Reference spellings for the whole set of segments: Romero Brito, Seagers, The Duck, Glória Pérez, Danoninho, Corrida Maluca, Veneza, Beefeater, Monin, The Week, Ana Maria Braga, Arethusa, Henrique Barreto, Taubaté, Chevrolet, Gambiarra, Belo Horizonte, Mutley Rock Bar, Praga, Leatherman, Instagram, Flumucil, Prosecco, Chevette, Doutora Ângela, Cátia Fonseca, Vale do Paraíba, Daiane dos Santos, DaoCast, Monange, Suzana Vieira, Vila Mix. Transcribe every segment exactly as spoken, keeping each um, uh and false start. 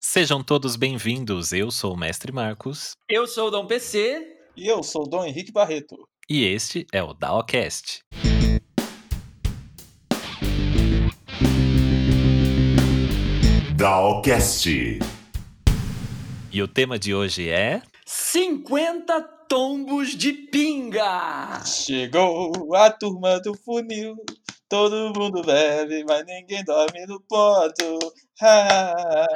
Sejam todos bem-vindos, eu sou o Mestre Marcos. Eu sou o Dom P C. E eu sou o Dom Henrique Barreto. E este é o DaoCast. DaoCast. E o tema de hoje é... cinquenta tombos de pinga! Chegou a turma do funil, todo mundo bebe, mas ninguém dorme no ponto. Ah,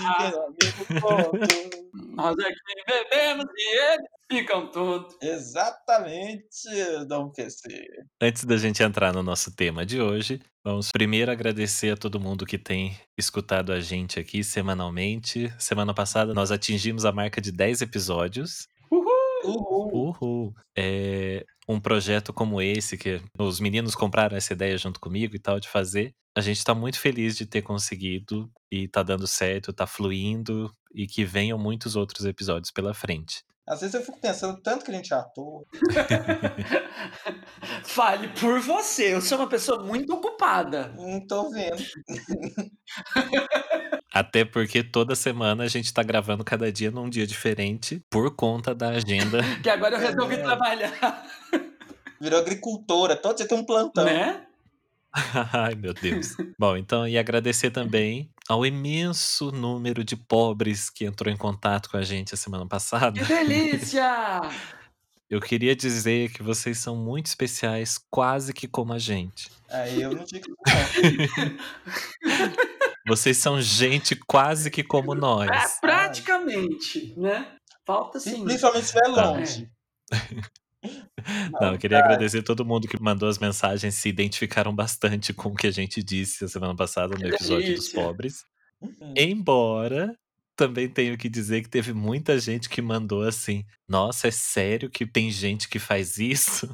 ninguém dorme no ponto. Nós aqui bebemos e eles ficam todos. Exatamente, Dom P C. Antes da gente entrar no nosso tema de hoje, vamos primeiro agradecer a todo mundo que tem escutado a gente aqui semanalmente. Semana passada nós atingimos a marca de dez episódios. Uhul! Uhul! É... Um projeto como esse, que os meninos compraram essa ideia junto comigo e tal, de fazer. A gente tá muito feliz de ter conseguido e tá dando certo, tá fluindo e que venham muitos outros episódios pela frente. Às vezes eu fico pensando tanto que a gente atua. Fale por você, eu sou uma pessoa muito ocupada. Não tô vendo. Até porque toda semana a gente tá gravando cada dia num dia diferente por conta da agenda. Que agora eu resolvi é. trabalhar. Virou agricultora, todo dia tem um plantão. Né? Ai, meu Deus. Bom, então, e agradecer também ao imenso número de pobres que entrou em contato com a gente a semana passada. Que delícia! Eu queria dizer que vocês são muito especiais, quase que como a gente. Aí eu não digo não. Vocês são gente quase que como nós. É, praticamente, né? Falta sim. Principalmente se é longe. É. Não, não, eu queria cara. agradecer todo mundo que mandou as mensagens, se identificaram bastante com o que a gente disse a semana passada no episódio dos pobres. Uhum. Embora, também tenho que dizer que teve muita gente que mandou assim, nossa, é sério que tem gente que faz isso?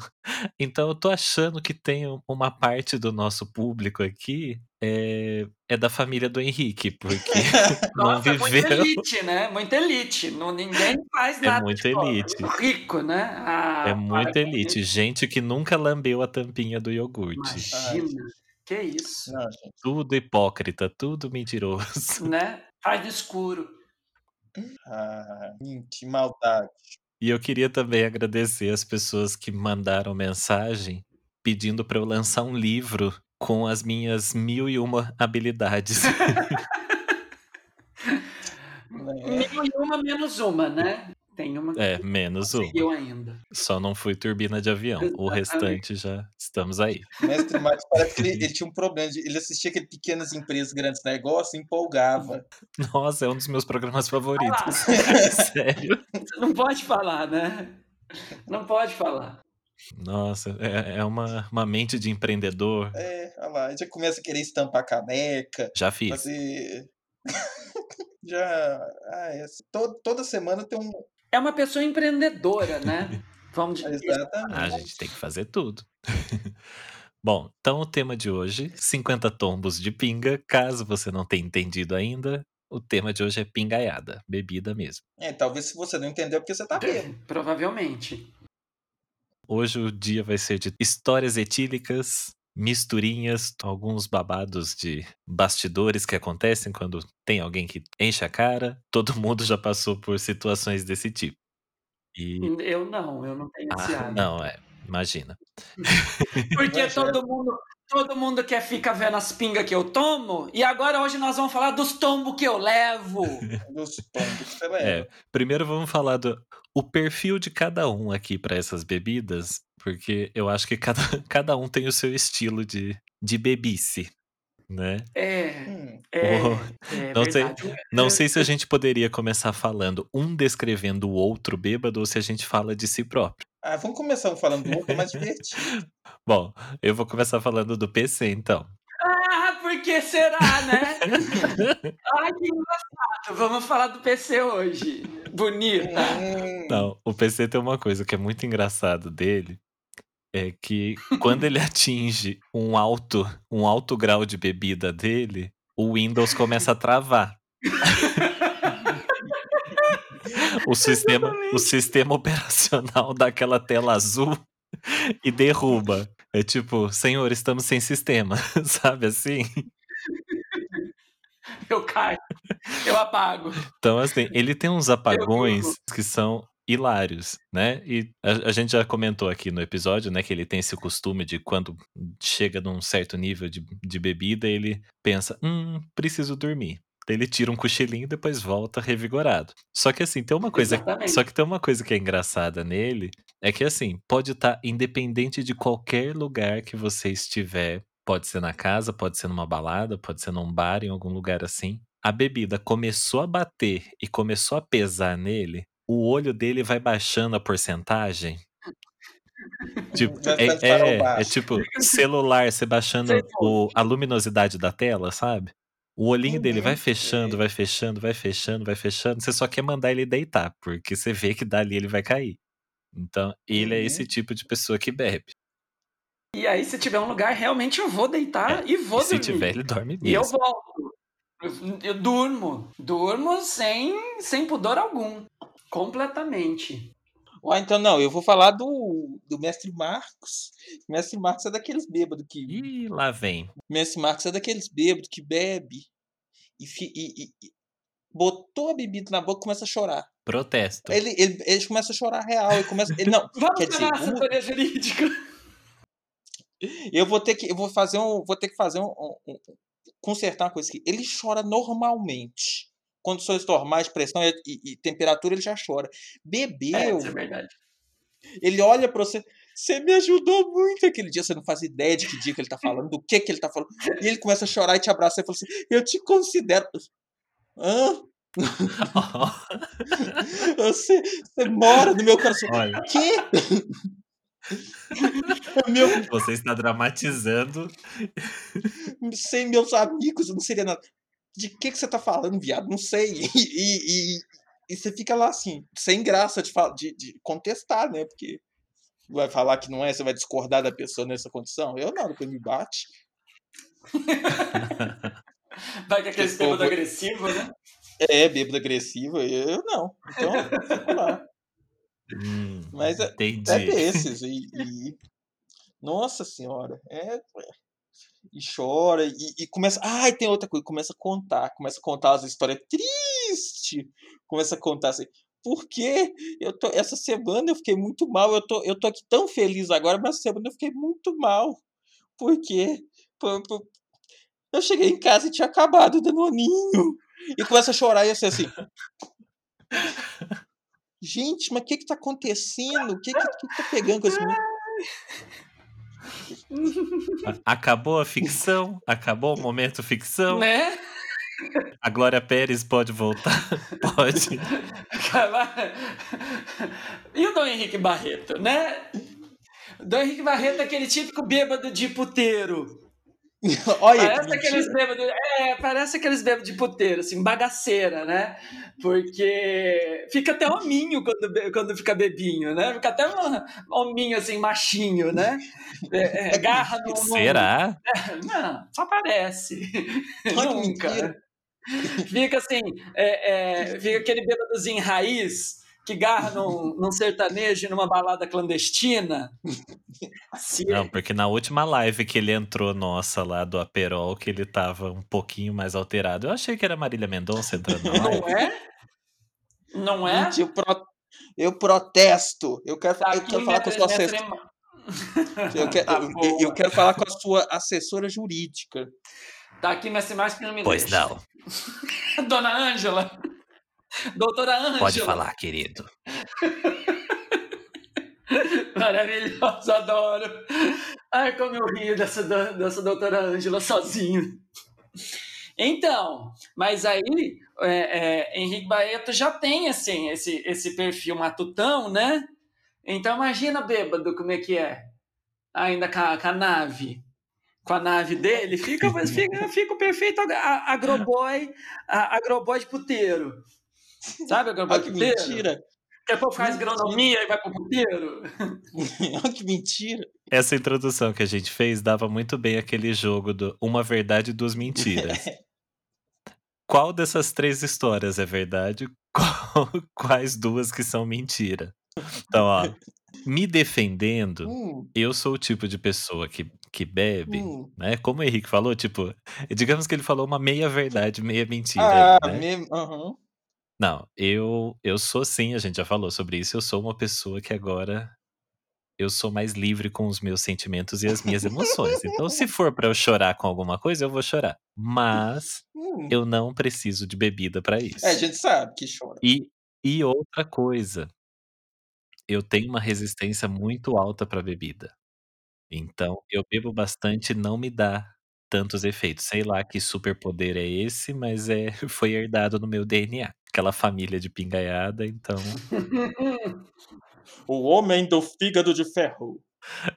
Então eu tô achando que tem uma parte do nosso público aqui é, é da família do Henrique, porque não nossa, viveu... Muita elite, né? Muita elite. Não, ninguém faz nada. É muita elite. Pobre. Rico, né? Ah, é muita elite. Que... gente que nunca lambeu a tampinha do iogurte. Imagina. Que isso. Não, tudo hipócrita, tudo mentiroso. Né? Faz de escuro. Ah, que maldade. E eu queria também agradecer as pessoas que mandaram mensagem pedindo pra eu lançar um livro com as minhas mil e uma habilidades. Mil e uma menos uma, né? Tem uma que é, menos uma. Ainda. Só não fui turbina de avião. Exatamente. O restante já estamos aí. O mestre Marcos parece que ele, ele tinha um problema. De, ele assistia aquele Pequenas Empresas, Grandes Negócios e empolgava. Nossa, é um dos meus programas favoritos. Ah, sério. Você não pode falar, né? Não pode falar. Nossa, é, é uma, uma mente de empreendedor. É, olha lá. Já começa a querer estampar caneca. Já fiz. Fazer... já... Ah, é... Todo, toda semana tem um... É uma pessoa empreendedora, né? Vamos dizer. Exatamente. Ah, a gente tem que fazer tudo. Bom, então o tema de hoje, cinquenta tombos de pinga. Caso você não tenha entendido ainda, o tema de hoje é pingaiada, bebida mesmo. É, talvez se você não entendeu, porque você tá bêbado. Provavelmente. Hoje o dia vai ser de histórias etílicas, misturinhas, alguns babados de bastidores que acontecem quando tem alguém que enche a cara. Todo mundo já passou por situações desse tipo. E... Eu não, eu não tenho ah, esse hábito. Não, é, imagina. Porque todo mundo, todo mundo quer ficar vendo as pingas que eu tomo, e agora hoje nós vamos falar dos tombos que eu levo. Dos tombos que você leva. É, primeiro vamos falar do o perfil de cada um aqui para essas bebidas. Porque eu acho que cada, cada um tem o seu estilo de, de bebice, né? É, é, oh, é não sei, não sei se a gente poderia começar falando um descrevendo o outro bêbado ou se a gente fala de si próprio. Ah, vamos começar um falando do outro, é mais divertido. Bom, eu vou começar falando do P C, então. Ah, porque será, né? Ai, que engraçado. Vamos falar do P C hoje. Bonita. Não, o P C tem uma coisa que é muito engraçado dele. É que quando ele atinge um alto, um alto grau de bebida dele, o Windows começa a travar. o, sistema, o sistema operacional dá aquela tela azul e derruba. É tipo, senhor, estamos sem sistema, sabe assim? Eu caio. Eu apago. Então, assim, ele tem uns apagões que são hilários, né? E a, a gente já comentou aqui no episódio, né, que ele tem esse costume de quando chega num certo nível de, de bebida, ele pensa, hum, preciso dormir. Daí ele tira um cochilinho e depois volta revigorado. Só que assim, tem uma coisa, só que tem uma coisa que é engraçada nele, é que assim, pode estar independente de qualquer lugar que você estiver, pode ser na casa, pode ser numa balada, pode ser num bar, em algum lugar assim. A bebida começou a bater e começou a pesar nele, o olho dele vai baixando a porcentagem. Tipo, é, é, é, é tipo celular, você baixando o, a luminosidade da tela, sabe? O olhinho dele vai fechando, vai fechando, vai fechando, vai fechando. Você só quer mandar ele deitar, porque você vê que dali ele vai cair. Então, ele é esse tipo de pessoa que bebe. E aí, se tiver um lugar, realmente eu vou deitar é. e vou e dormir. Se tiver, ele dorme mesmo. E eu volto. Eu durmo. Durmo sem, sem pudor algum. Completamente. Ó, então não, eu vou falar do, do Mestre Marcos. O Mestre Marcos é daqueles bêbados que... Ih, lá vem. O Mestre Marcos é daqueles bêbados que bebe e, fi, e, e, e botou a bebida na boca e começa a chorar. Protesto. Ele, ele, ele começa a chorar real. Ele começa, ele, não, vamos quer dizer, essa história jurídica. Eu vou ter que, eu vou fazer um, vou ter que fazer um, um, um consertar uma coisa aqui. Ele chora normalmente. Condições normais, pressão e, e, e temperatura, ele já chora. Bebeu. É, isso é verdade. Ele olha pra você. Você me ajudou muito aquele dia. Você não faz ideia de que dia que ele tá falando, do que que ele tá falando. E ele começa a chorar e te abraça e fala assim: eu te considero. Hã? Oh. você, você mora no meu coração. Olha. Quê? Meu... Você está dramatizando. Sem meus amigos, eu não seria nada. De que, que você tá falando, viado? Não sei. E, e, e, e você fica lá assim, sem graça de, de, de contestar, né? Porque vai falar que não é, você vai discordar da pessoa nessa condição. Eu não, depois me bate. Vai que aquele Porque bêbado povo... agressivo, né? É, bêbado agressivo, eu não. Então, fico lá. Hum, Mas é, é desses. E, e... Nossa Senhora, é. E chora, e, e começa... Ai, tem outra coisa, começa a contar. Começa a contar as histórias tristes. Começa a contar assim... Porque eu tô, essa semana eu fiquei muito mal. Eu tô, eu tô aqui tão feliz agora, mas essa semana eu fiquei muito mal. Porque eu cheguei em casa e tinha acabado o danoninho. E começa a chorar e assim... assim gente, mas o que que tá acontecendo? O que que, que que tá pegando com esse menino? Acabou a ficção, acabou o momento ficção, né? A Glória Pérez pode voltar, pode. E o Dom Henrique Barreto, né? Dom Henrique Barreto é aquele típico bêbado de puteiro. Olha, parece aqueles bêbados, é, parece aqueles bêbados de puteiro, assim, bagaceira, né? Porque fica até hominho quando, quando fica bebinho, né? Fica até um hominho, assim, machinho, né? É, é, garra no mundo. Será? É, não, só parece. Olha, nunca. Mentira. Fica assim, é, é, fica aquele bêbadozinho raiz... que garra num, num sertanejo, numa balada clandestina. Não, porque na última live que ele entrou, nossa, lá do Aperol, que ele tava um pouquinho mais alterado. Eu achei que era Marília Mendonça entrando na live. Não é? Não é? Gente, eu, pro... eu protesto. Eu quero, tá, eu quero falar com a sua assessora. eu, quero... Tá, eu, eu quero falar com a sua assessora jurídica. Tá aqui nessa imagem que não me Pois deixa. Não. Dona Ângela. Doutora Ângela. Pode falar, querido. Maravilhoso, adoro. Ai, como eu rio dessa, dessa doutora Ângela sozinho. Então, mas aí é, é, Henrique Barreto já tem assim, esse, esse perfil matutão, né? Então imagina bêbado como é que é. Ainda com a, com a nave. Com a nave dele, fica, fica, fica o perfeito agroboy, agroboy de puteiro. Sabe o agroboy de puteiro? Mentira. Daqui a pouco faz agronomia e vai pro puteiro. Olha que mentira. Essa introdução que a gente fez dava muito bem aquele jogo do Uma Verdade e Duas Mentiras. Qual dessas três histórias é verdade? Qual, quais duas que são mentira? Então, ó, me defendendo, hum. eu sou o tipo de pessoa que que bebe, hum. né? Como o Henrique falou, tipo, digamos que ele falou uma meia verdade, meia mentira. Ah, né? meio, uhum. Não, eu, eu sou sim, a gente já falou sobre isso, eu sou uma pessoa que agora eu sou mais livre com os meus sentimentos e as minhas emoções. Então, se for pra eu chorar com alguma coisa, eu vou chorar. Mas hum. eu não preciso de bebida pra isso. É, a gente sabe que chora. E, e outra coisa, eu tenho uma resistência muito alta pra bebida. Então, eu bebo bastante e não me dá tantos efeitos. Sei lá que superpoder é esse, mas é, foi herdado no meu D N A. Aquela família de pingaiada, então... O homem do fígado de ferro.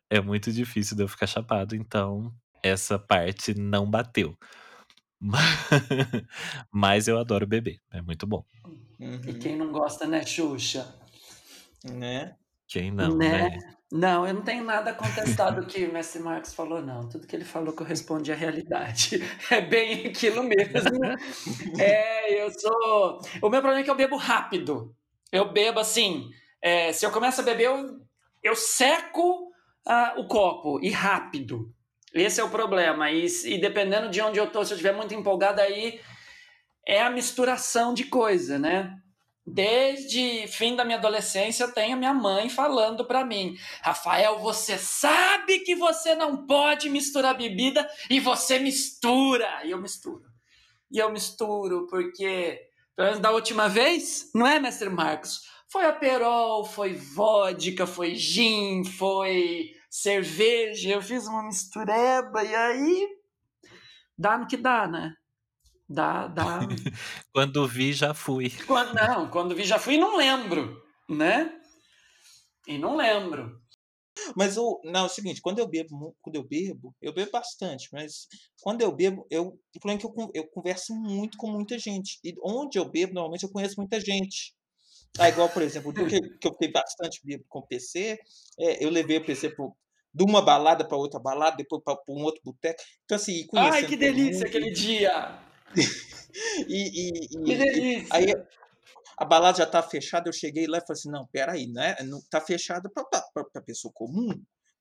É muito difícil de eu ficar chapado, então essa parte não bateu. Mas eu adoro beber, é muito bom. Uhum. E quem não gosta, né, Xuxa? Né? Quem não, né? né? Não, eu não tenho nada contestado o que o Mestre Marcos falou, não. Tudo que ele falou que eu respondi é realidade. É bem aquilo mesmo. É, eu sou... O meu problema é que eu bebo rápido. Eu bebo assim... É, se eu começo a beber, eu, eu seco uh, o copo, e rápido. Esse é o problema. E, e dependendo de onde eu tô, se eu estiver muito empolgado, aí é a misturação de coisa, né? Desde fim da minha adolescência, eu tenho a minha mãe falando para mim: Rafael, você sabe que você não pode misturar bebida e você mistura. E eu misturo. E eu misturo porque, pelo menos da última vez, não é, Mestre Marcos? Foi Aperol, foi vodka, foi gin, foi cerveja. Eu fiz uma mistureba e aí dá no que dá, né? Dá, dá. Quando vi, já fui. Quando, não, quando vi, já fui e não lembro, né? E não lembro. Mas o, não, é o seguinte, quando eu bebo, quando eu bebo, eu bebo bastante, mas quando eu bebo, eu, o problema é que eu, eu converso muito com muita gente. E onde eu bebo, normalmente eu conheço muita gente. Ah, igual, por exemplo, que, que eu fiquei bastante bêbado com o P C, é, eu levei o P C pro, de uma balada para outra balada, depois para um outro boteco. Então, assim, conhecendo. Ai, que delícia mundo, aquele dia! e, e, que e, delícia! E, aí a balada já estava fechada, eu cheguei lá e falei assim: não, peraí, né? Não, tá fechada para pessoa comum.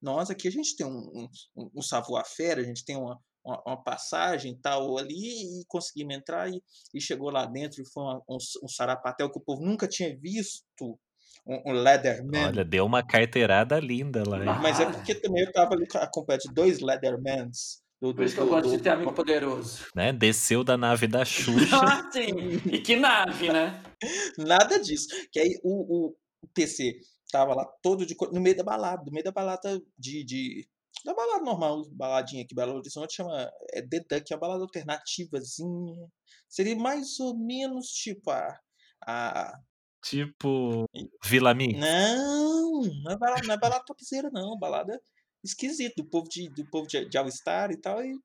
Nós aqui a gente tem um, um, um savoir-faire, a gente tem uma. Uma, uma passagem tal ali e conseguimos entrar e, e chegou lá dentro e foi uma, um, um sarapatel que o povo nunca tinha visto, um, um Leatherman. Olha, deu uma carteirada linda lá. Ah. Mas é porque também eu estava ali acompanhado de dois Leathermans. Do, do, Por isso que eu do, gosto do, de ter do, amigo poderoso. Né? Desceu da nave da Xuxa. Ah, sim! E que nave, né? Nada disso. Que aí o, o P C estava lá todo de... No meio da balada, no meio da balada de... de da balada normal, baladinha aqui, Belo Horizonte, chama é The Duck, é uma balada alternativazinha. Seria mais ou menos tipo a... a... Tipo Vila Mix? Não, não é balada, não é balada topzeira, não. Balada esquisita, do povo de, do povo de, de All-Star e tal. E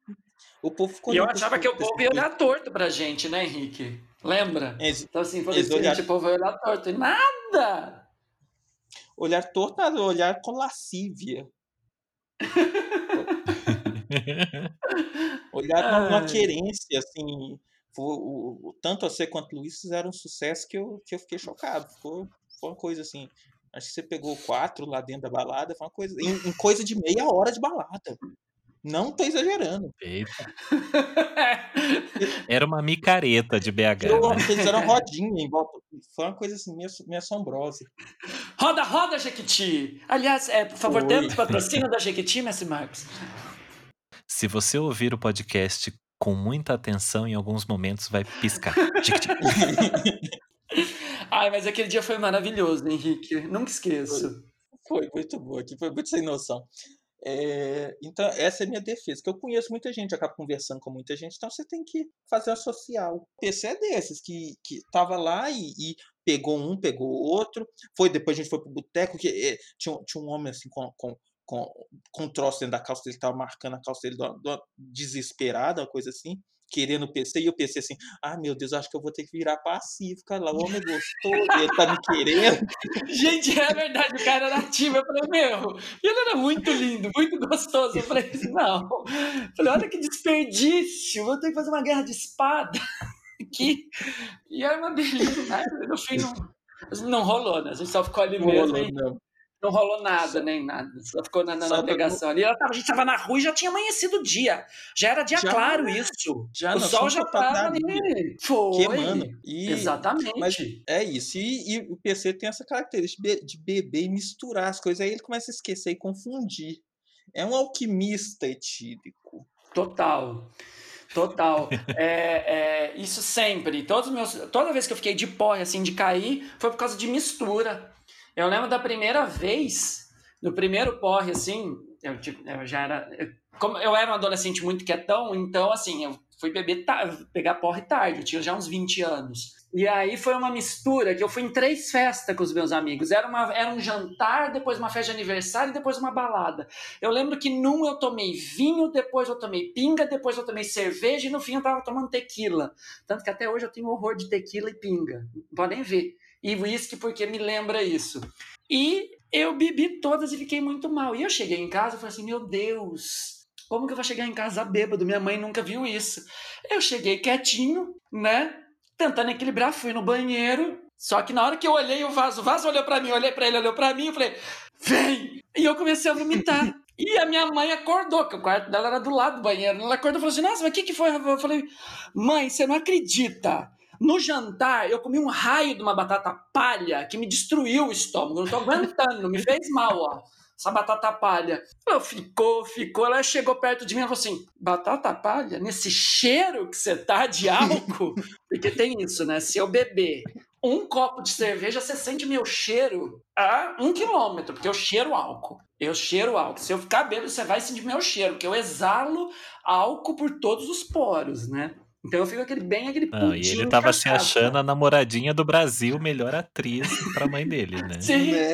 o povo ficou... E eu achava que o povo ia olhar torto pra gente, né, Henrique? Lembra? Ex- então, assim, foi ex- olhar... o povo ia olhar torto. Nada! Olhar torto, nada. Olhar com lascívia. Olhar com uma querência assim, o, o, tanto a você quanto o Luiz fizeram um sucesso que eu, que eu fiquei chocado. Foi, foi uma coisa assim, acho que você pegou quatro lá dentro da balada, foi uma coisa em, em coisa de meia hora de balada. Não tô exagerando. Eita. Era uma micareta de B H. Eu, né? Eles eram rodinha em volta. Foi uma coisa assim, meio, meio assombrosa. Roda, roda, Jequiti! Aliás, é, por favor, temos patrocínio da Jequiti, Messi Marcos. Se você ouvir o podcast com muita atenção, em alguns momentos vai piscar. Ai, mas aquele dia foi maravilhoso, Henrique. Nunca esqueço. Foi, foi muito bom aqui, foi muito sem noção. É, então, essa é a minha defesa, que eu conheço muita gente, eu acabo conversando com muita gente, então você tem que fazer a social. O P C é desses, que, que tava lá e, e pegou um, pegou outro, foi, depois a gente foi pro boteco, que é, tinha, tinha um homem assim com, com, com, com um troço dentro da calça dele, tava marcando a calça dele de uma, de uma desesperada, uma coisa assim, querendo o P C, e o P C assim, ah, meu Deus, acho que eu vou ter que virar passivo, cara, lá o homem gostou, ele tá me querendo. Gente, é verdade, o cara era ativo, eu falei, meu, ele era muito lindo, muito gostoso, eu falei, não, eu falei, olha que desperdício, vou ter que fazer uma guerra de espada aqui, e era uma beleza, né? No fim não, não rolou, né, a gente só ficou ali mesmo, não rolou, não. Não rolou nada, nem nada. Só ficou na, na Só navegação ali. Ela tava, a gente tava na rua e já tinha amanhecido o dia. Já era dia já, claro isso. Já o sol já tava ali. Foi. Queimando. E, exatamente. Mas é isso. E, e o P C tem essa característica de, be, de beber e misturar as coisas. Aí ele começa a esquecer e confundir. É um alquimista etílico. Total. Total. é, é, isso sempre. Todos meus, toda vez que eu fiquei de porra, assim, de cair, foi por causa de mistura. Eu lembro da primeira vez, no primeiro porre, assim, eu, eu já era... Eu, como eu era um adolescente muito quietão, então, assim, eu fui beber tarde, pegar porre tarde, eu tinha já uns vinte anos. E aí foi uma mistura que eu fui em três festas com os meus amigos. Era, uma, era um jantar, depois uma festa de aniversário e depois uma balada. Eu lembro que num eu tomei vinho, depois eu tomei pinga, depois eu tomei cerveja e no fim eu tava tomando tequila. Tanto que até hoje eu tenho horror de tequila e pinga. Podem ver. E uísque porque me lembra isso. E eu bebi todas e fiquei muito mal. E eu cheguei em casa e falei assim, meu Deus, como que eu vou chegar em casa bêbado? Minha mãe nunca viu isso. Eu cheguei quietinho, né? Tentando equilibrar, fui no banheiro. Só que na hora que eu olhei o vaso, o vaso olhou pra mim, eu olhei pra ele, olhou pra mim, eu falei, vem! E eu comecei a vomitar. E a minha mãe acordou, que o quarto dela era do lado do banheiro. Ela acordou e falou assim, nossa, mas o que que foi? Eu falei, mãe, você não acredita. No jantar, eu comi um raio de uma batata palha que me destruiu o estômago. Eu não tô aguentando, me fez mal, ó. Essa batata palha. Ela ficou, ficou. Ela chegou perto de mim e falou assim, batata palha? Nesse cheiro que você tá de álcool? Porque tem isso, né? Se eu beber um copo de cerveja, você sente meu cheiro a um quilômetro, porque eu cheiro álcool. Eu cheiro álcool. Se eu ficar bêbado, você vai sentir meu cheiro, porque eu exalo álcool por todos os poros, né? Então eu fico aquele, bem aquele pontinho. E ele tava se achando a namoradinha do Brasil, melhor atriz pra mãe dele, né? Sim, é.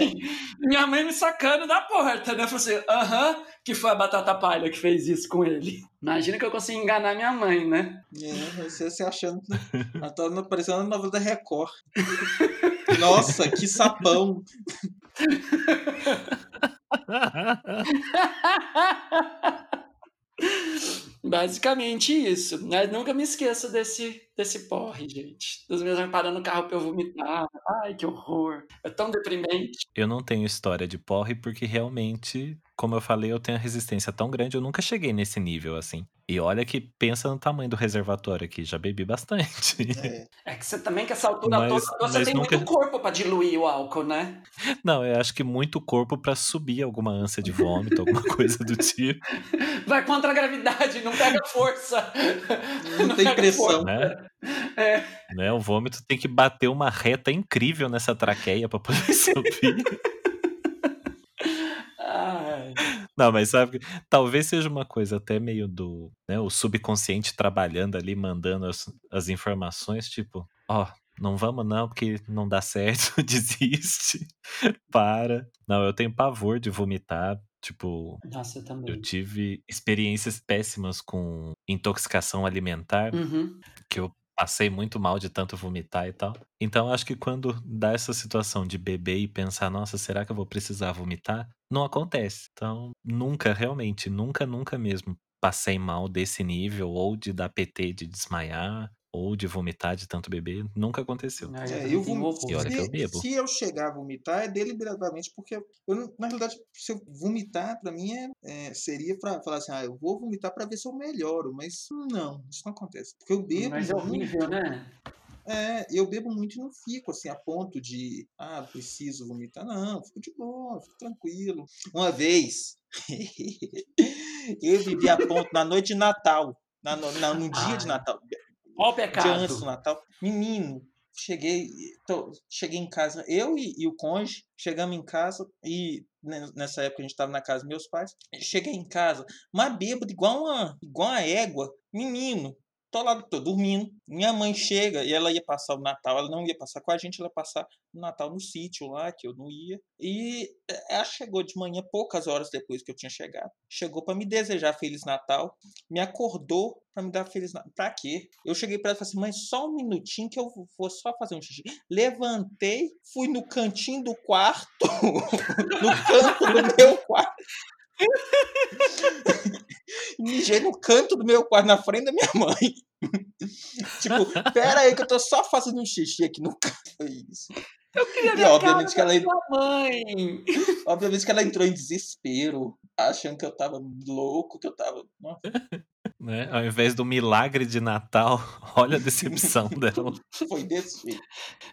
Minha mãe me sacando da porta, né? Falei assim, aham, que foi a batata palha que fez isso com ele. Imagina que eu consegui enganar minha mãe, né? É, você se achando, ela tava parecendo a novela da Record. Nossa, que sapão! Basicamente isso. Eu nunca me esqueço desse, desse porre, gente. Dos meus parando no carro pra eu vomitar. Ai, que horror. É tão deprimente. Eu não tenho história de porre porque realmente, como eu falei, eu tenho a resistência tão grande. Eu nunca cheguei nesse nível, assim. E olha que pensa no tamanho do reservatório aqui. Já bebi bastante. É, é que você também, que essa altura mas, toda, você tem nunca... muito corpo pra diluir o álcool, né? Não, eu acho que muito corpo pra subir alguma ânsia de vômito, alguma coisa do tipo. Vai contra a gravidade, não pega força. Não, não tem pressão, né? É. Né? O vômito tem que bater uma reta incrível nessa traqueia pra poder subir. Ai. Não, mas sabe, talvez seja uma coisa até meio do, né, o subconsciente trabalhando ali, mandando as, as informações, tipo, ó, oh, não vamos não, porque não dá certo, desiste, para. Não, eu tenho pavor de vomitar, tipo, nossa, eu, eu tive experiências péssimas com intoxicação alimentar, uhum. que eu passei muito mal de tanto vomitar e tal. Então, acho que quando dá essa situação de beber e pensar, nossa, será que eu vou precisar vomitar? Não acontece. Então, nunca, realmente, nunca, nunca mesmo passei mal desse nível, ou de dar P T, de desmaiar, ou de vomitar de tanto beber. Nunca aconteceu. É, eu, eu vomito. E olha que eu bebo. Se eu chegar a vomitar, é deliberadamente, porque eu, na realidade, se eu vomitar, pra mim, é, é, seria pra falar assim, ah, eu vou vomitar pra ver se eu melhoro, mas não, isso não acontece. Porque eu bebo... Mas é horrível, né? É, eu bebo muito e não fico assim a ponto de, ah, preciso vomitar. Não, fico de boa, fico tranquilo. Uma vez, eu bebi a ponto na noite de Natal, na, na, no dia ah. de Natal. Ó, o pecado. Dia antes do Natal. Menino, cheguei, tô, cheguei em casa, eu e, e o cônjuge, chegamos em casa, e nessa época a gente estava na casa dos meus pais. Cheguei em casa, mas bêbado, igual uma, igual uma égua. Menino, tô lá, tô dormindo. Minha mãe chega e ela ia passar o Natal, ela não ia passar com a gente, ela ia passar o Natal no sítio lá, que eu não ia. E ela chegou de manhã, poucas horas depois que eu tinha chegado. Chegou pra me desejar Feliz Natal, me acordou pra me dar Feliz Natal. Pra quê? Eu cheguei pra ela e falei assim, mãe, só um minutinho que eu vou só fazer um xixi. Levantei, fui no cantinho do quarto, no canto do meu quarto. Mijei no canto do meu quarto, na frente da minha mãe. Tipo, pera aí que eu tô só fazendo um xixi aqui no canto. Isso. Eu queria ver a cara da ela... sua mãe. Obviamente que ela entrou em desespero, achando que eu tava louco, que eu tava... Nossa. Né? Ao invés do milagre de Natal, olha a decepção dela. Foi desse jeito.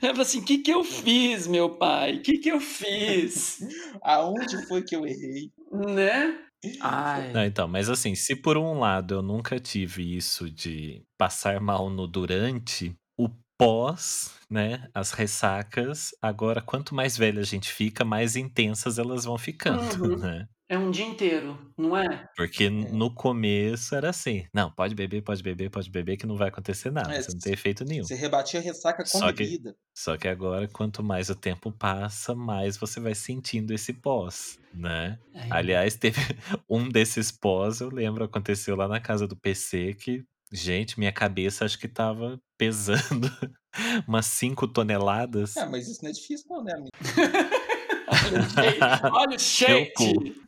Ela falou assim, o que que eu fiz, meu pai? O que que eu fiz? Aonde foi que eu errei? Né? Ai. Não, então, mas assim, se por um lado eu nunca tive isso de passar mal no durante, o pós, né, as ressacas, agora quanto mais velha a gente fica, mais intensas elas vão ficando, uhum. né? É um dia inteiro, não é? Porque é. no começo era assim, não, pode beber, pode beber, pode beber, que não vai acontecer nada, é, você não tem efeito nenhum. Você rebatia a ressaca com só bebida. Que, só que agora, quanto mais o tempo passa, mais você vai sentindo esse pós, né? É. Aliás, teve um desses pós, eu lembro, aconteceu lá na casa do P C, que, gente, minha cabeça acho que tava pesando umas cinco toneladas. É, mas isso não é difícil não, né, amigo? Olha o shake!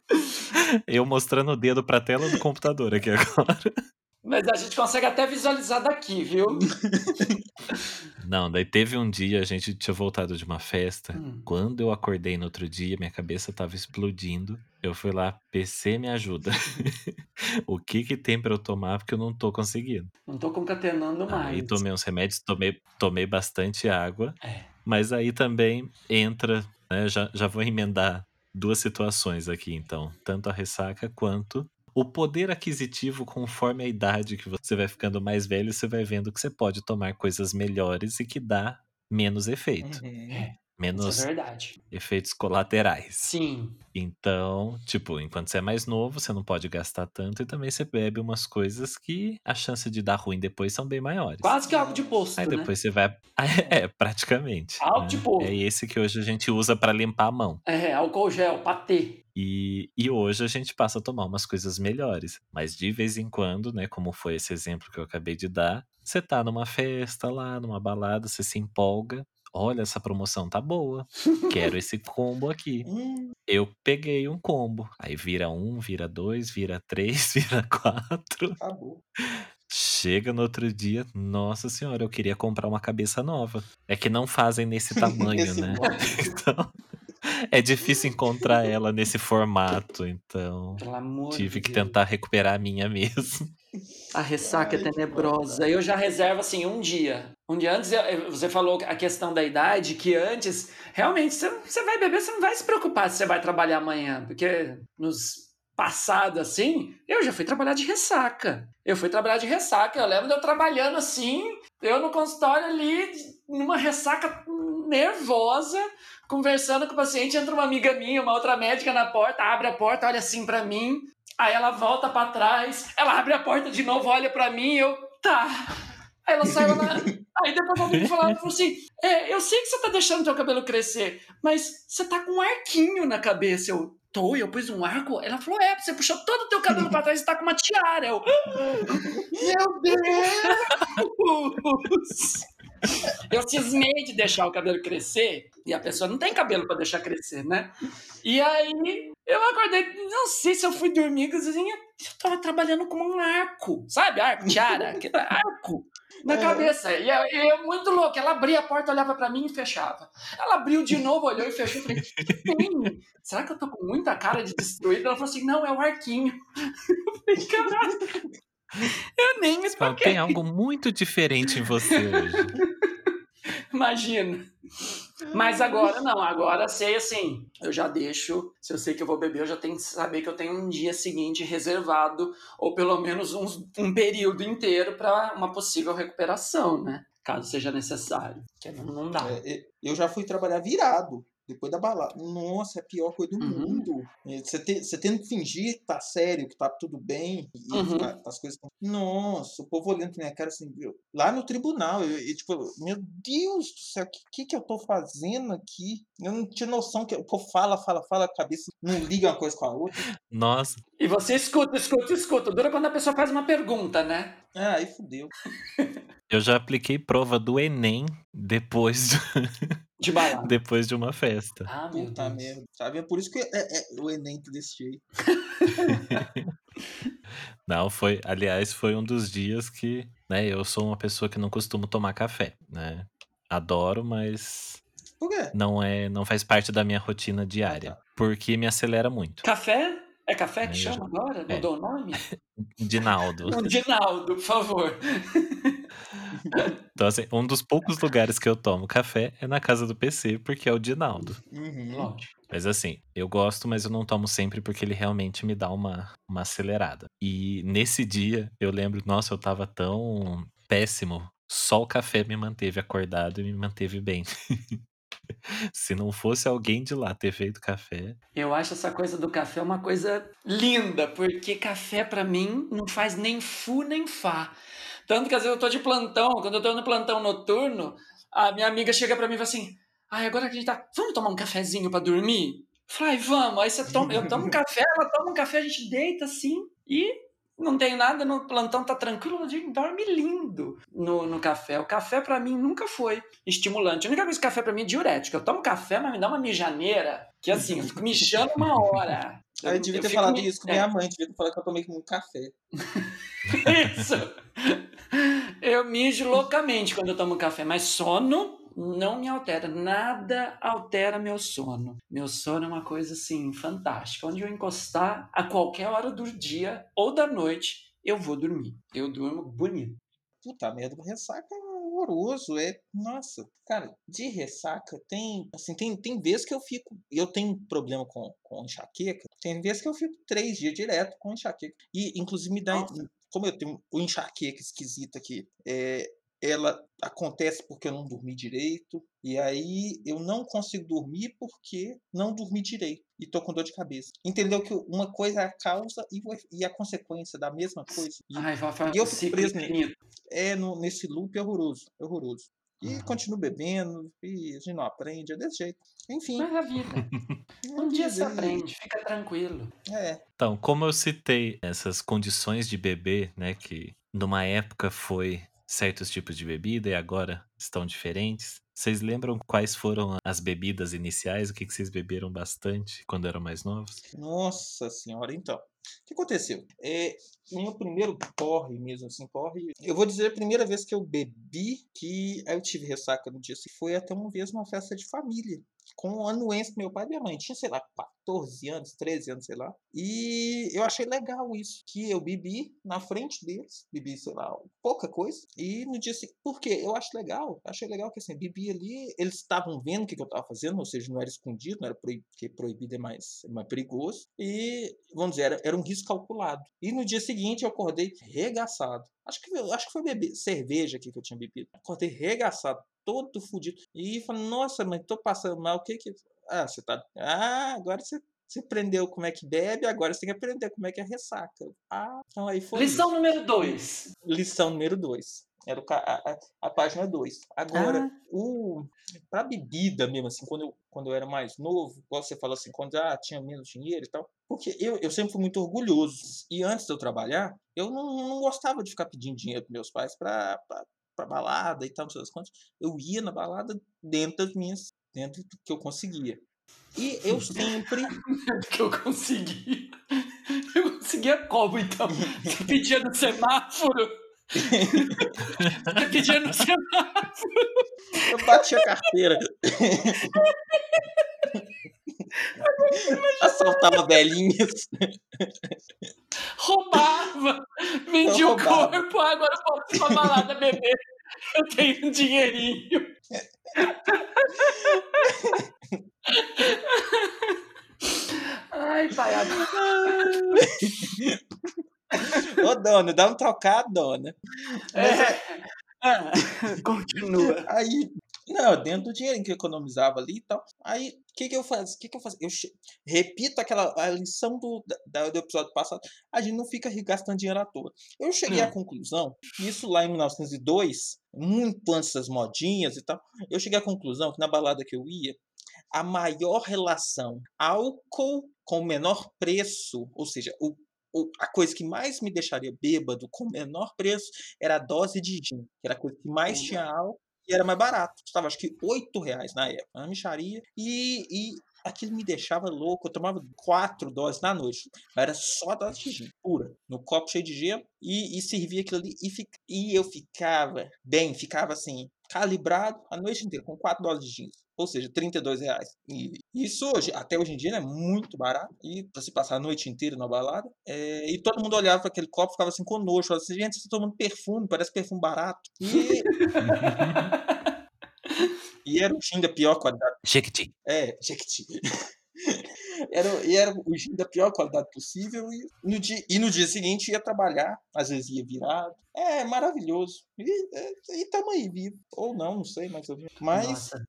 Eu mostrando o dedo pra tela do computador aqui agora. Mas a gente consegue até visualizar daqui, viu? Não, daí teve um dia, a gente tinha voltado de uma festa. Hum. Quando eu acordei no outro dia, minha cabeça tava explodindo. Eu fui lá, P C, me ajuda. O que que tem pra eu tomar? Porque eu não tô conseguindo. Não tô concatenando mais. Aí tomei uns remédios, tomei, tomei bastante água. É. Mas aí também entra... Né? Já, já vou emendar duas situações aqui, então. Tanto a ressaca quanto o poder aquisitivo conforme a idade que você vai ficando mais velho, você vai vendo que você pode tomar coisas melhores e que dá menos efeito. Uhum. Menos Isso é verdade. Efeitos colaterais. Sim. Então, tipo, enquanto você é mais novo, você não pode gastar tanto e também você bebe umas coisas que a chance de dar ruim depois são bem maiores. Quase que álcool de posto, Aí né? depois você vai... É, praticamente. Álcool né? de posto. É esse que hoje a gente usa pra limpar a mão. É, álcool gel, patê. E, e hoje a gente passa a tomar umas coisas melhores. Mas de vez em quando, né, como foi esse exemplo que eu acabei de dar, você tá numa festa lá, numa balada, você se empolga. Olha, essa promoção tá boa, quero esse combo aqui. Eu peguei um combo. Aí vira um, vira dois, vira três, vira quatro. Acabou. Chega no outro dia, nossa senhora, eu queria comprar uma cabeça nova. É que não fazem nesse tamanho, nesse né? Então, é difícil encontrar ela nesse formato, então tive que Deus. tentar recuperar a minha mesmo. A ressaca é tenebrosa. Eu já reservo, assim, um dia. Um dia antes, você falou a questão da idade, que antes, realmente, você vai beber, você não vai se preocupar se você vai trabalhar amanhã, porque nos passados, assim, eu já fui trabalhar de ressaca. Eu fui trabalhar de ressaca, eu lembro de eu trabalhando assim, eu no consultório ali, numa ressaca nervosa, conversando com o paciente, entra uma amiga minha, uma outra médica na porta, abre a porta, olha assim pra mim... Aí ela volta pra trás, ela abre a porta de novo, olha pra mim e eu, tá. Aí ela saiu lá. Aí depois alguém me falou assim, é, eu sei que você tá deixando teu cabelo crescer, mas você tá com um arquinho na cabeça. Eu, tô, eu pus um arco? Ela falou, é, você puxou todo o teu cabelo pra trás e tá com uma tiara. Eu, meu Deus! Eu cismei de deixar o cabelo crescer, e a pessoa não tem cabelo pra deixar crescer, né? E aí, eu acordei, não sei se eu fui dormir, eu tava trabalhando com um arco, sabe? Arco, tiara, arco na cabeça. E eu, eu muito louco, ela abria a porta, olhava pra mim e fechava. Ela abriu de novo, olhou e fechou, eu falei, o que tem? Será que eu tô com muita cara de destruída? Ela falou assim, não, é o arquinho. Eu falei, caralho. Eu nem me toquei. Tem algo muito diferente em você hoje. Imagina. Mas agora não, agora sei assim, eu já deixo, se eu sei que eu vou beber, eu já tenho que saber que eu tenho um dia seguinte reservado, ou pelo menos um, um período inteiro para uma possível recuperação, né? Caso seja necessário. Porque não dá. Eu já fui trabalhar virado. Depois da balada. Nossa, é a pior coisa do uhum. mundo. Você tem, você tem que fingir que tá sério, que tá tudo bem. E uhum. tá, as coisas tão... Nossa, o povo olhando pra minha cara assim, viu? Lá no tribunal, eu, eu, tipo, meu Deus do céu, o que, que que eu tô fazendo aqui? Eu não tinha noção que o povo fala, fala, fala, a cabeça não liga uma coisa com a outra. Nossa. E você escuta, escuta, escuta. Dura quando a pessoa faz uma pergunta, né? Ah, aí fudeu. Eu já apliquei prova do Enem depois do... de balada. Depois de uma festa. Ah, meu Puta Deus. Merda. Sabe? É por isso que é, é, o Enem que desse jeito. Não, foi... Aliás, foi um dos dias que... Né, eu sou uma pessoa que não costumo tomar café, né? Adoro, mas... Por quê? Não, é, não faz parte da minha rotina diária, ah, tá. Porque me acelera muito. Café? É café que chama agora? Não dou o nome? Dinaldo. Um Dinaldo, por favor. Então, assim, um dos poucos lugares que eu tomo café é na casa do P C, porque é o Dinaldo. Uhum, lógico. Mas assim, eu gosto, mas eu não tomo sempre porque ele realmente me dá uma, uma acelerada. E nesse dia, eu lembro, nossa, eu tava tão péssimo. Só o café me manteve acordado e me manteve bem. Se não fosse alguém de lá ter feito café... Eu acho essa coisa do café uma coisa linda, porque café pra mim não faz nem fu nem fá. Tanto que às vezes eu tô de plantão, quando eu tô no plantão noturno, a minha amiga chega pra mim e fala assim, ai, ah, agora que a gente tá... Vamos tomar um cafezinho pra dormir? Falei, vamos. Aí você toma... eu tomo um café, ela toma um café, a gente deita assim e... Não tem nada, no plantão tá tranquilo, a gente dorme lindo no, no café. O café pra mim nunca foi estimulante. A única coisa que o café pra mim é diurético. Eu tomo café, mas me dá uma mijaneira, que assim, eu fico mijando uma hora. Eu, eu devia ter eu falado me... isso com minha mãe, devia ter falado que eu tomei com um café. Isso! Eu mijo loucamente quando eu tomo café, mas sono não me altera, nada altera meu sono. Meu sono é uma coisa, assim, fantástica. Onde eu encostar, a qualquer hora do dia ou da noite, eu vou dormir. Eu durmo bonito. Puta merda, ressaca é horroroso. É, nossa, cara, de ressaca tem, assim, tem, tem vezes que eu fico... Eu tenho problema com, com enxaqueca. Tem vezes que eu fico três dias direto com enxaqueca. E, inclusive, me dá... Nossa. Como eu tenho o enxaqueca esquisita aqui, é... ela acontece porque eu não dormi direito, e aí eu não consigo dormir porque não dormi direito, e tô com dor de cabeça. Entendeu que uma coisa é a causa e a consequência da mesma coisa. E, ai, e eu fico preso é, no, nesse loop horroroso, horroroso. E continuo bebendo, e a gente não aprende, é desse jeito. Enfim. Mas a vida. Um dia se aprende, fica tranquilo. É. Então, como eu citei essas condições de beber, né, que numa época foi... certos tipos de bebida e agora estão diferentes. Vocês lembram quais foram as bebidas iniciais? O que vocês beberam bastante quando eram mais novos? Nossa senhora, então. O que aconteceu? É, meu primeiro porre mesmo, assim, porre... Eu vou dizer a primeira vez que eu bebi, que aí eu tive ressaca no dia seguinte, foi até uma vez uma festa de família, com anuência do meu pai e minha mãe. Tinha, sei lá, quatorze anos, treze anos, sei lá. E eu achei legal isso, que eu bebi na frente deles, bebi, sei lá, pouca coisa, e no dia seguinte... Por quê? Eu acho legal, achei legal que, assim, bebi ali, eles estavam vendo o que, que eu tava fazendo, ou seja, não era escondido, não era proibido, porque proibido é mais, é mais perigoso, e, vamos dizer, era, era um risco calculado. E no dia seguinte eu acordei regaçado. Acho que, acho que foi beber cerveja aqui que eu tinha bebido. Acordei regaçado, todo fudido. E falei, nossa, mas tô passando mal, o que que... Ah, você tá... Ah, agora você... Você aprendeu como é que bebe, agora você tem que aprender como é que é ressaca. Ah, então aí foi. Lição isso. número dois. Lição número dois. Era o, a, a, a página dois. Agora, ah. o, pra bebida mesmo, assim, quando eu, quando eu era mais novo, igual você falou assim, quando ah, tinha menos dinheiro e tal. Porque eu, eu sempre fui muito orgulhoso. E antes de eu trabalhar, eu não, não gostava de ficar pedindo dinheiro pros meus pais pra, pra, pra balada e tal, não sei as quantas. Eu ia na balada dentro das minhas, dentro do que eu conseguia. E eu sempre... que eu consegui. Eu conseguia como, então? Você pedia no semáforo? Você pedia no semáforo? Eu bati a carteira. Assaltava velhinhas. Roubava. Vendia o corpo. Agora eu posso ir pra balada, bebê. Eu tenho um dinheirinho. Ai, pai. Ô, dona, dá um trocado, dona. Mas, é. ah, continua. Aí, não, dentro do dinheiro que eu economizava ali e tal. Aí, o que que eu faço? Que que eu faço? Eu che... repito aquela a lição do, da, do episódio passado. A gente não fica gastando dinheiro à toa. Eu cheguei hum. à conclusão, isso lá em mil novecentos e dois, muito antes das modinhas e tal, eu cheguei à conclusão que na balada que eu ia, a maior relação álcool com o menor preço, ou seja, o, o, a coisa que mais me deixaria bêbado com o menor preço era a dose de gin, que era a coisa que mais tinha álcool e era mais barato. Estava acho que oito reais na época, na micharia. E, e aquilo me deixava louco. Eu tomava quatro doses na noite. Era só dose de gin, pura. No copo cheio de gelo. E, e servia aquilo ali. E, fica, e eu ficava bem, ficava assim, calibrado a noite inteira, com quatro doses de gin. Ou seja, trinta e dois reais. E isso hoje, até hoje em dia, é né, muito barato. E pra se passar a noite inteira na balada. É, e todo mundo olhava pra aquele copo, ficava assim com nojo. Falava assim, gente, você tá tomando perfume, parece perfume barato. E... E era o gin da pior qualidade. Jequiti. É, Jequiti. era, e era o gin da pior qualidade possível. E no, dia, e no dia seguinte ia trabalhar, às vezes ia virado. É, maravilhoso. E, é, e tamo aí vivo. Ou não, não sei, mas, mas Nossa.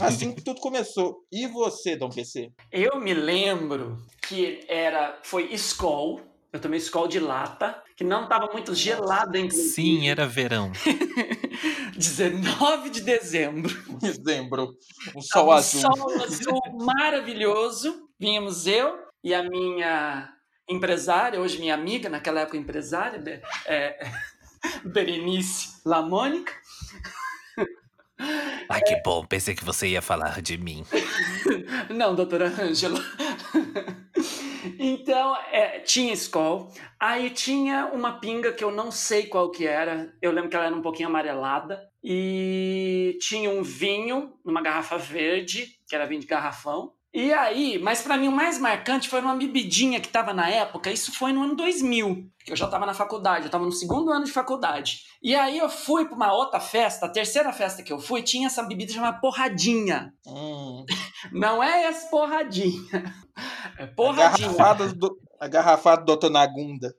assim que tudo começou. E você, Dom P C? Eu me lembro que era, foi Skol. Eu tomei Skol de lata, que não tava muito gelada, inclusive. Sim, era verão. dezenove de dezembro. Dezembro. Um sol um azul. Um sol azul maravilhoso. Vínhamos eu e a minha empresária, hoje minha amiga, naquela época empresária, é, Berenice Lamônica. Ai, que bom. Pensei que você ia falar de mim. Não, doutora Ângela. Então, é, tinha Skol, aí tinha uma pinga que eu não sei qual que era, eu lembro que ela era um pouquinho amarelada, e tinha um vinho, numa garrafa verde, que era vinho de garrafão, e aí, mas pra mim o mais marcante foi uma bebidinha que tava na época, isso foi no ano dois mil, que eu já tava na faculdade, eu tava no segundo ano de faculdade, e aí eu fui pra uma outra festa, a terceira festa que eu fui, tinha essa bebida chamada porradinha. Hum. Não é essa porradinha. É porradinha. A garrafada do doutor Nagunda.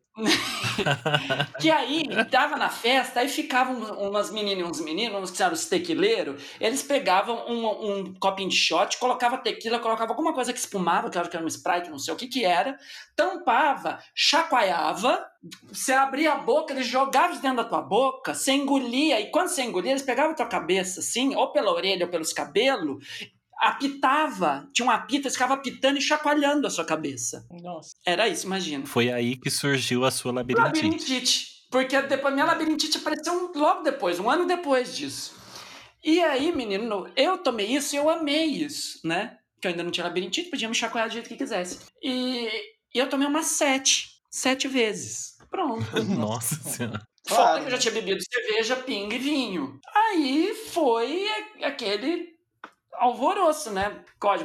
Que aí, tava na festa, aí ficavam umas meninas e uns meninos, uns que eram os tequileiros, eles pegavam um, um copinho de shot, colocava tequila, colocava alguma coisa que espumava, que eu acho que era um Sprite, não sei o que que era, tampava, chacoalhava, você abria a boca, eles jogavam dentro da tua boca, você engolia, e quando você engolia, eles pegavam a tua cabeça assim, ou pela orelha ou pelos cabelos, apitava, tinha um apito, ficava apitando e chacoalhando a sua cabeça. Nossa. Era isso, imagina. Foi aí que surgiu a sua labirintite. Labirintite. Porque depois, minha labirintite apareceu um, logo depois, um ano depois disso. E aí, menino, eu tomei isso e eu amei isso, né? Porque eu ainda não tinha labirintite, podia me chacoalhar do jeito que quisesse. E, e eu tomei umas sete. Sete vezes. Pronto. Nossa Senhora. Fora claro. Que eu já tinha bebido cerveja, pinga e vinho. Aí foi aquele... alvoroço, né?